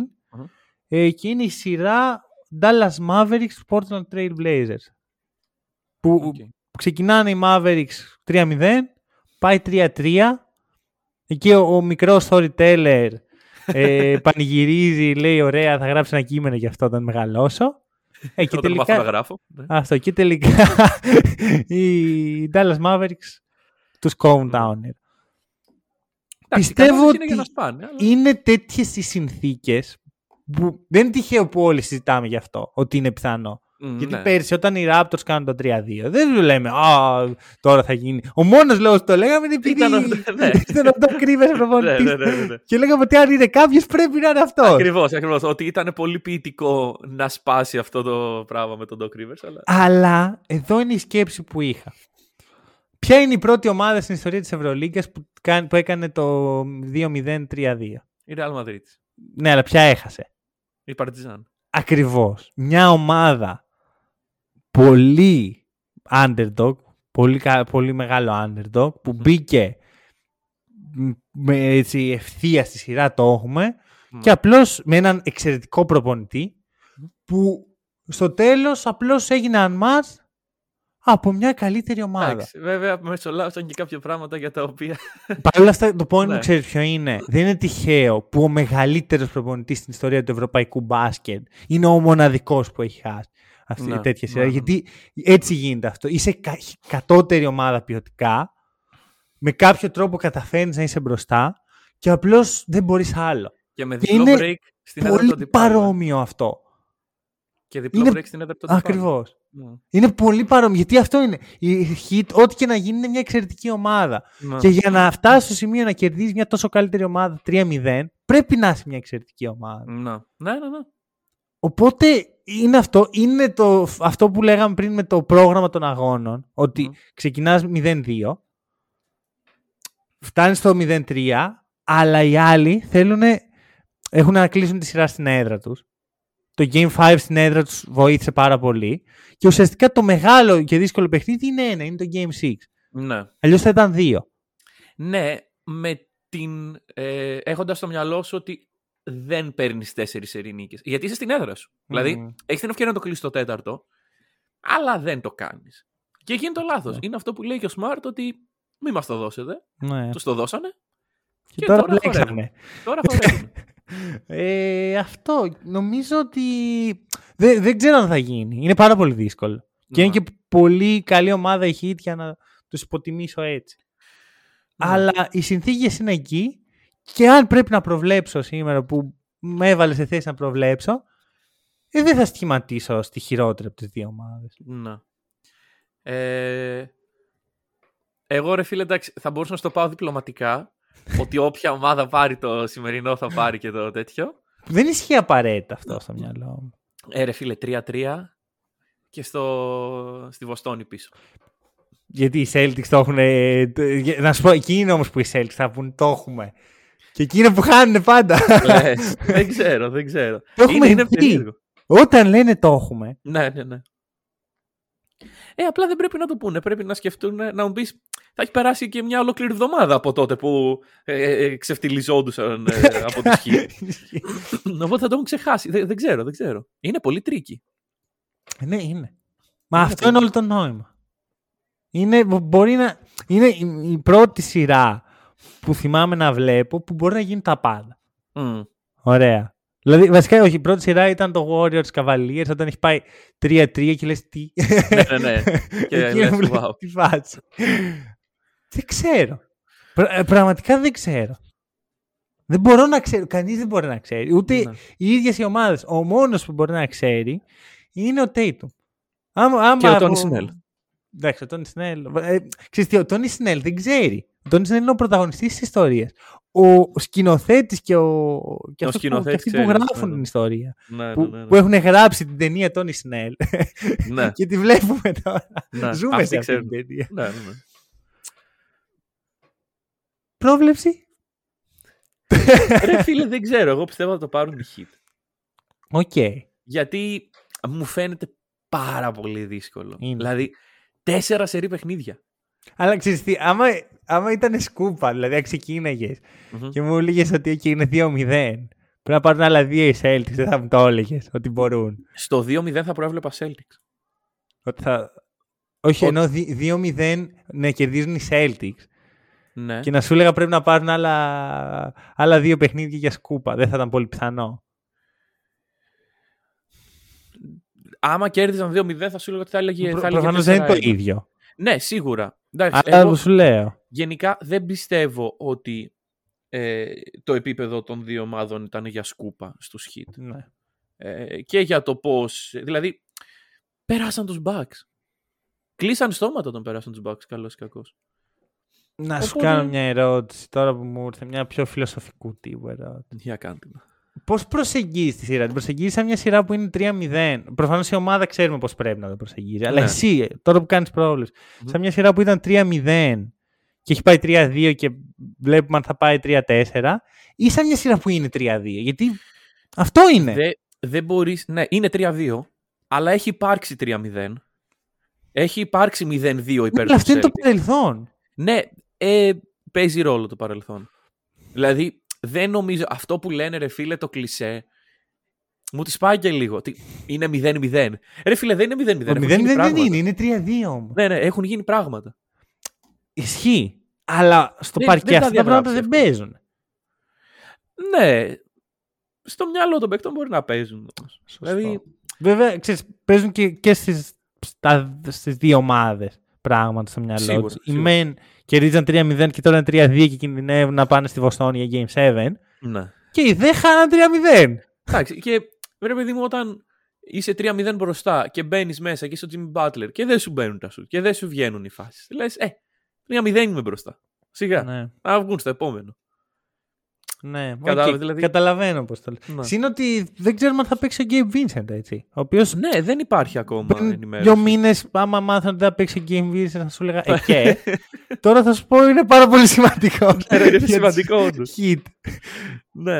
και είναι η σειρά Dallas Mavericks Portland Trail Blazers. Που ξεκινάνε οι Mavericks 3-0, πάει 3-3, εκεί ο μικρός storyteller πανηγυρίζει, λέει ωραία, θα γράψει ένα κείμενο για αυτό όταν μεγαλώσω. Και τελικά θα γράφω. Αυτό, και τελικά οι Dallas Mavericks τους countdown. Πιστεύω ότι είναι τέτοιες οι συνθήκες που δεν είναι τυχαίο που όλοι συζητάμε γι' αυτό, ότι είναι πιθανό. Γιατί πέρσι όταν οι Raptors κάνουν το 3-2 δεν λέμε «Α, τώρα θα γίνει». Ο μόνος λόγος που το λέγαμε είναι επειδή ήταν ο Doc Rivers προπονητής και λέγαμε ότι αν είναι κάποιος πρέπει να είναι αυτός. Ακριβώς. Ότι ήταν πολύ ποιητικό να σπάσει αυτό το πράγμα με τον Doc Rivers. Αλλά εδώ είναι η σκέψη που είχα. Ποια είναι η πρώτη ομάδα στην ιστορία της Ευρωλίγκας που έκανε το 2-0-3-2? Η Real Madrid. Ναι, αλλά ποια έχασε? Η Partizan. Ακριβώς. Μια ομάδα πολύ underdog, πολύ μεγάλο underdog, που μπήκε με έτσι, ευθεία στη σειρά, το έχουμε, και απλώς με έναν εξαιρετικό προπονητή, που στο τέλος απλώς έγινε unmatched από μια καλύτερη ομάδα. Εντάξει, βέβαια, μεσολάβησαν και κάποια πράγματα για τα οποία. Παρ' όλα αυτά, το πόνιμο ξέρεις ποιο είναι. Δεν είναι τυχαίο που ο μεγαλύτερος προπονητής στην ιστορία του ευρωπαϊκού μπάσκετ είναι ο μοναδικός που έχει χάσει αυτή η τέτοια σειρά. Γιατί έτσι γίνεται αυτό. Είσαι κατώτερη ομάδα ποιοτικά. Με κάποιο τρόπο καταφέρνεις να είσαι μπροστά και απλώς δεν μπορείς άλλο. Και με διπλό break στην έδρα. Είναι πολύ παρόμοιο αυτό. Και διπλό break στην έδρα. Ακριβώς. Yeah. Είναι πολύ παρόμοιο. Γιατί αυτό είναι. Η Hit, ό,τι και να γίνει, είναι μια εξαιρετική ομάδα. Yeah. Και για να φτάσει στο σημείο να κερδίσει μια τόσο καλύτερη ομάδα 3-0, πρέπει να είσαι μια εξαιρετική ομάδα. Ναι. Οπότε είναι αυτό. Είναι αυτό που λέγαμε πριν με το πρόγραμμα των αγώνων. Ότι ξεκινάς 0-2. Φτάνει στο 0-3, αλλά οι άλλοι έχουν να κλείσουν τη σειρά στην έδρα τους. Το Game 5 στην έδρα τους βοήθησε πάρα πολύ. Και ουσιαστικά το μεγάλο και δύσκολο παιχνίδι είναι ένα, είναι το Game 6. Ναι. Αλλιώς θα ήταν 2. Ναι, έχοντας στο μυαλό σου ότι δεν παίρνεις 4 σερί νίκες. Γιατί είσαι στην έδρα σου. Δηλαδή, έχεις την ευκαιρία να το κλείσεις το τέταρτο, αλλά δεν το κάνεις. Και εκεί είναι το λάθος. Είναι αυτό που λέει και ο Smart, ότι μη μας το δώσετε. Ναι. Τους το δώσανε. Και τώρα πλέξανε. Τώρα χωρέσουν. Αυτό. Νομίζω ότι δεν ξέρω αν θα γίνει. Είναι πάρα πολύ δύσκολο. Και είναι και πολύ καλή ομάδα η Heat για να τους υποτιμήσω έτσι. Αλλά οι συνθήκες είναι εκεί και αν πρέπει να προβλέψω σήμερα που με έβαλε σε θέση να προβλέψω, δεν θα σχηματίσω στη χειρότερη από τις δύο ομάδες. Να. Εγώ ρε φίλε, εντάξει, θα μπορούσα να στο πάω διπλωματικά ότι όποια ομάδα πάρει το σημερινό θα πάρει και το τέτοιο. Δεν ισχύει απαραίτητα αυτό στο μυαλό μου. Ρε φίλε, 3-3 και στη Βοστόνη πίσω. Γιατί οι Celtics το έχουν. Να σου πω, εκεί είναι όμως που οι Celtics θα πούν το έχουμε. Και εκεί είναι που χάνουν πάντα. Λες, δεν ξέρω. Το έχουμε δει. Όταν λένε το έχουμε. Ναι. Απλά δεν πρέπει να το πούνε. Πρέπει να σκεφτούν, να μου πεις, θα έχει περάσει και μια ολόκληρη εβδομάδα από τότε που ξεφτιλιζόντουσαν από τη σχή. Οπότε θα το έχουν ξεχάσει. Δεν ξέρω. Είναι πολύ τρίκι. Ναι, είναι. Μα είναι αυτό είναι όλο το νόημα. Είναι η πρώτη σειρά που θυμάμαι να βλέπω που μπορεί να γίνει τα πάντα. Ωραία. Δηλαδή, βασικά, όχι, η πρώτη σειρά ήταν το Warriors Cavaliers, όταν έχει πάει 3-3 και λες τι. Ναι. Και λες, wow. Τι φάση. Δεν ξέρω. Πραγματικά δεν ξέρω. Δεν μπορώ να ξέρω. Κανείς δεν μπορεί να ξέρει. Ούτε οι ίδιες οι ομάδες. Ο μόνος που μπορεί να ξέρει είναι ο Tatum. Και ο Tony Snell. Εντάξει, ο Tony Snell. Ξέρεις τι, ο Tony Snell δεν ξέρει. Ο Tony Snell είναι ο πρωταγωνιστής της ιστορίας. Ο σκηνοθέτης και αυτοί που γράφουν την ιστορία. Ναι. Που έχουν γράψει την ταινία Tony Snell. Ναι. Και τη βλέπουμε τώρα. Ναι. Ζούμε αυτή σε αυτή την ταινία. Ναι. Πρόβλεψη. Ρε φίλε, δεν ξέρω. Εγώ πιστεύω να το πάρουν οι Hit. Okay. Γιατί μου φαίνεται πάρα πολύ δύσκολο. Είναι. Δηλαδή 4 σερί παιχνίδια. Αλλά ξέρεις τι, άμα ήταν σκούπα, δηλαδή αν ξεκίναγες και μου έλεγες ότι εκεί είναι 2-0, πρέπει να πάρουν άλλα 2 οι Celtics, δεν θα μου το έλεγες ότι μπορούν. Στο 2-0 θα προέβλεπα Celtics. Όχι, ενώ 2-0 να κερδίζουν οι Celtics. Ναι. Και να σου έλεγα πρέπει να πάρουν άλλα 2 παιχνίδια για σκούπα. Δεν θα ήταν πολύ πιθανό. Άμα κέρδιζαν 2-0 θα σου έλεγα ότι θα έλεγε. Προφανώς δεν είναι το ίδιο. Ναι, σίγουρα. Αλλά σου λέω. Γενικά δεν πιστεύω ότι το επίπεδο των δύο ομάδων ήταν για σκούπα στους Hit. Ναι. Και για το πώς. Δηλαδή, πέρασαν τους Bucks. Κλείσαν στόματα όταν πέρασαν τους Bucks, καλώς ή κακώς. Να σου κάνω μια ερώτηση τώρα που μου ήρθε, μια πιο φιλοσοφικού τύπου ερώτηση. Για κάντε. Πώς προσεγγίζεις τη σειρά? Την προσεγγίζεις σαν μια σειρά που είναι 3-0. Προφανώς η ομάδα ξέρουμε πώς πρέπει να το προσεγγίζει. Ναι. Αλλά εσύ, τώρα που κάνεις πρόβλημα, σαν μια σειρά που ήταν 3-0 και έχει πάει 3-2 και βλέπουμε αν θα πάει 3-4, ή σαν μια σειρά που είναι 3-2. Γιατί αυτό είναι. Δεν μπορείς. Ναι, είναι 3-2, αλλά έχει υπάρξει 3-0. Έχει υπάρξει 0-2 υπέρ του Celtics. Αλλά αυτό είναι το παρελθόν. Ναι, παίζει ρόλο το παρελθόν. Δηλαδή. Δεν νομίζω, αυτό που λένε ρε φίλε το κλισέ, μου τη σπάει και λίγο. Είναι 0-0. Ρε φίλε δεν είναι 0-0. 0-0 δεν είναι, είναι 3-2 όμως. Ναι, ναι, έχουν γίνει πράγματα. Ισχύει, αλλά στο παρκέ αυτά τα πράγματα δεν παίζουν. Ναι, στο μυαλό των παίκτων μπορεί να παίζουν. Δηλαδή... Βέβαια, ξέρεις, παίζουν και στις δύο ομάδες πράγματα στο μυαλό τους. Οι μεν κερδίζαν 3-0 και τώρα είναι 3-2 και κινδυνεύουν να πάνε στη Βοστόνη για Game 7. Ναι. Και οι δε χάναν 3-0. Εντάξει. Και ρε παιδί μου, όταν είσαι 3-0 μπροστά και μπαίνεις μέσα και είσαι ο Jimmy Butler και δεν σου μπαίνουν τα σουτ και δεν σου βγαίνουν οι φάσεις. Λες, 3-0 είμαι μπροστά. Σιγά. Ναι. Να βγουν στο επόμενο. Ναι. Okay. Δηλαδή... Καταλαβαίνω πώς το λέω. Ναι. Συν ότι δεν ξέρουμε αν θα παίξει ο Gabe Vincent, έτσι. Ο οποίος... Ναι, δεν υπάρχει ακόμα ενημέρωση. 2 μήνες, άμα μάθω ότι θα παίξει ο Gabe Vincent, θα σου λέγα και. Τώρα θα σου πω είναι πάρα πολύ σημαντικό. Ναι, είναι σημαντικό όντως. Ναι.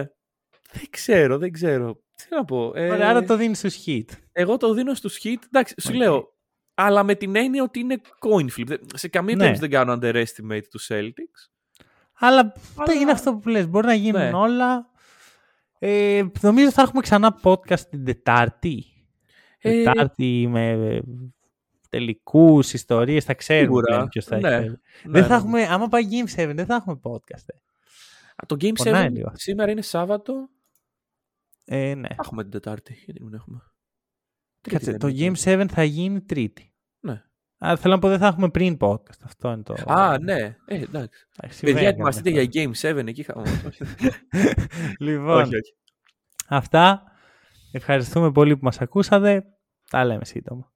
Δεν ξέρω. Τι να πω. Άρα το δίνεις στους Hit. Εγώ το δίνω στους Hit. Εντάξει, σου λέω. Αλλά με την έννοια ότι είναι coin flip. Σε καμία περίπτωση δεν κάνω underestimate του Celtics. Αλλά είναι αυτό που λες. Μπορεί να γίνουν όλα. Νομίζω θα έχουμε ξανά podcast την Τετάρτη. Τετάρτη με τελικούς, ιστορίες. Θα ξέρουμε ποιος θα έχει. Δεν θα έχουμε, άμα πάει Game 7 δεν θα έχουμε podcast. Το Game 7 σήμερα είναι Σάββατο. Ναι. Θα έχουμε την Τετάρτη. Γιατί μην έχουμε. Κάτσε, το Game 7 θα γίνει Τρίτη. Ναι. Άρα θέλω να πω δεν θα έχουμε πριν podcast. Αυτό είναι το... Α, ναι. Εντάξει. Παιδιά, ετοιμαστείτε για Game 7 εκεί. Λοιπόν, όχι. Αυτά. Ευχαριστούμε πολύ που μας ακούσατε. Τα λέμε σύντομα.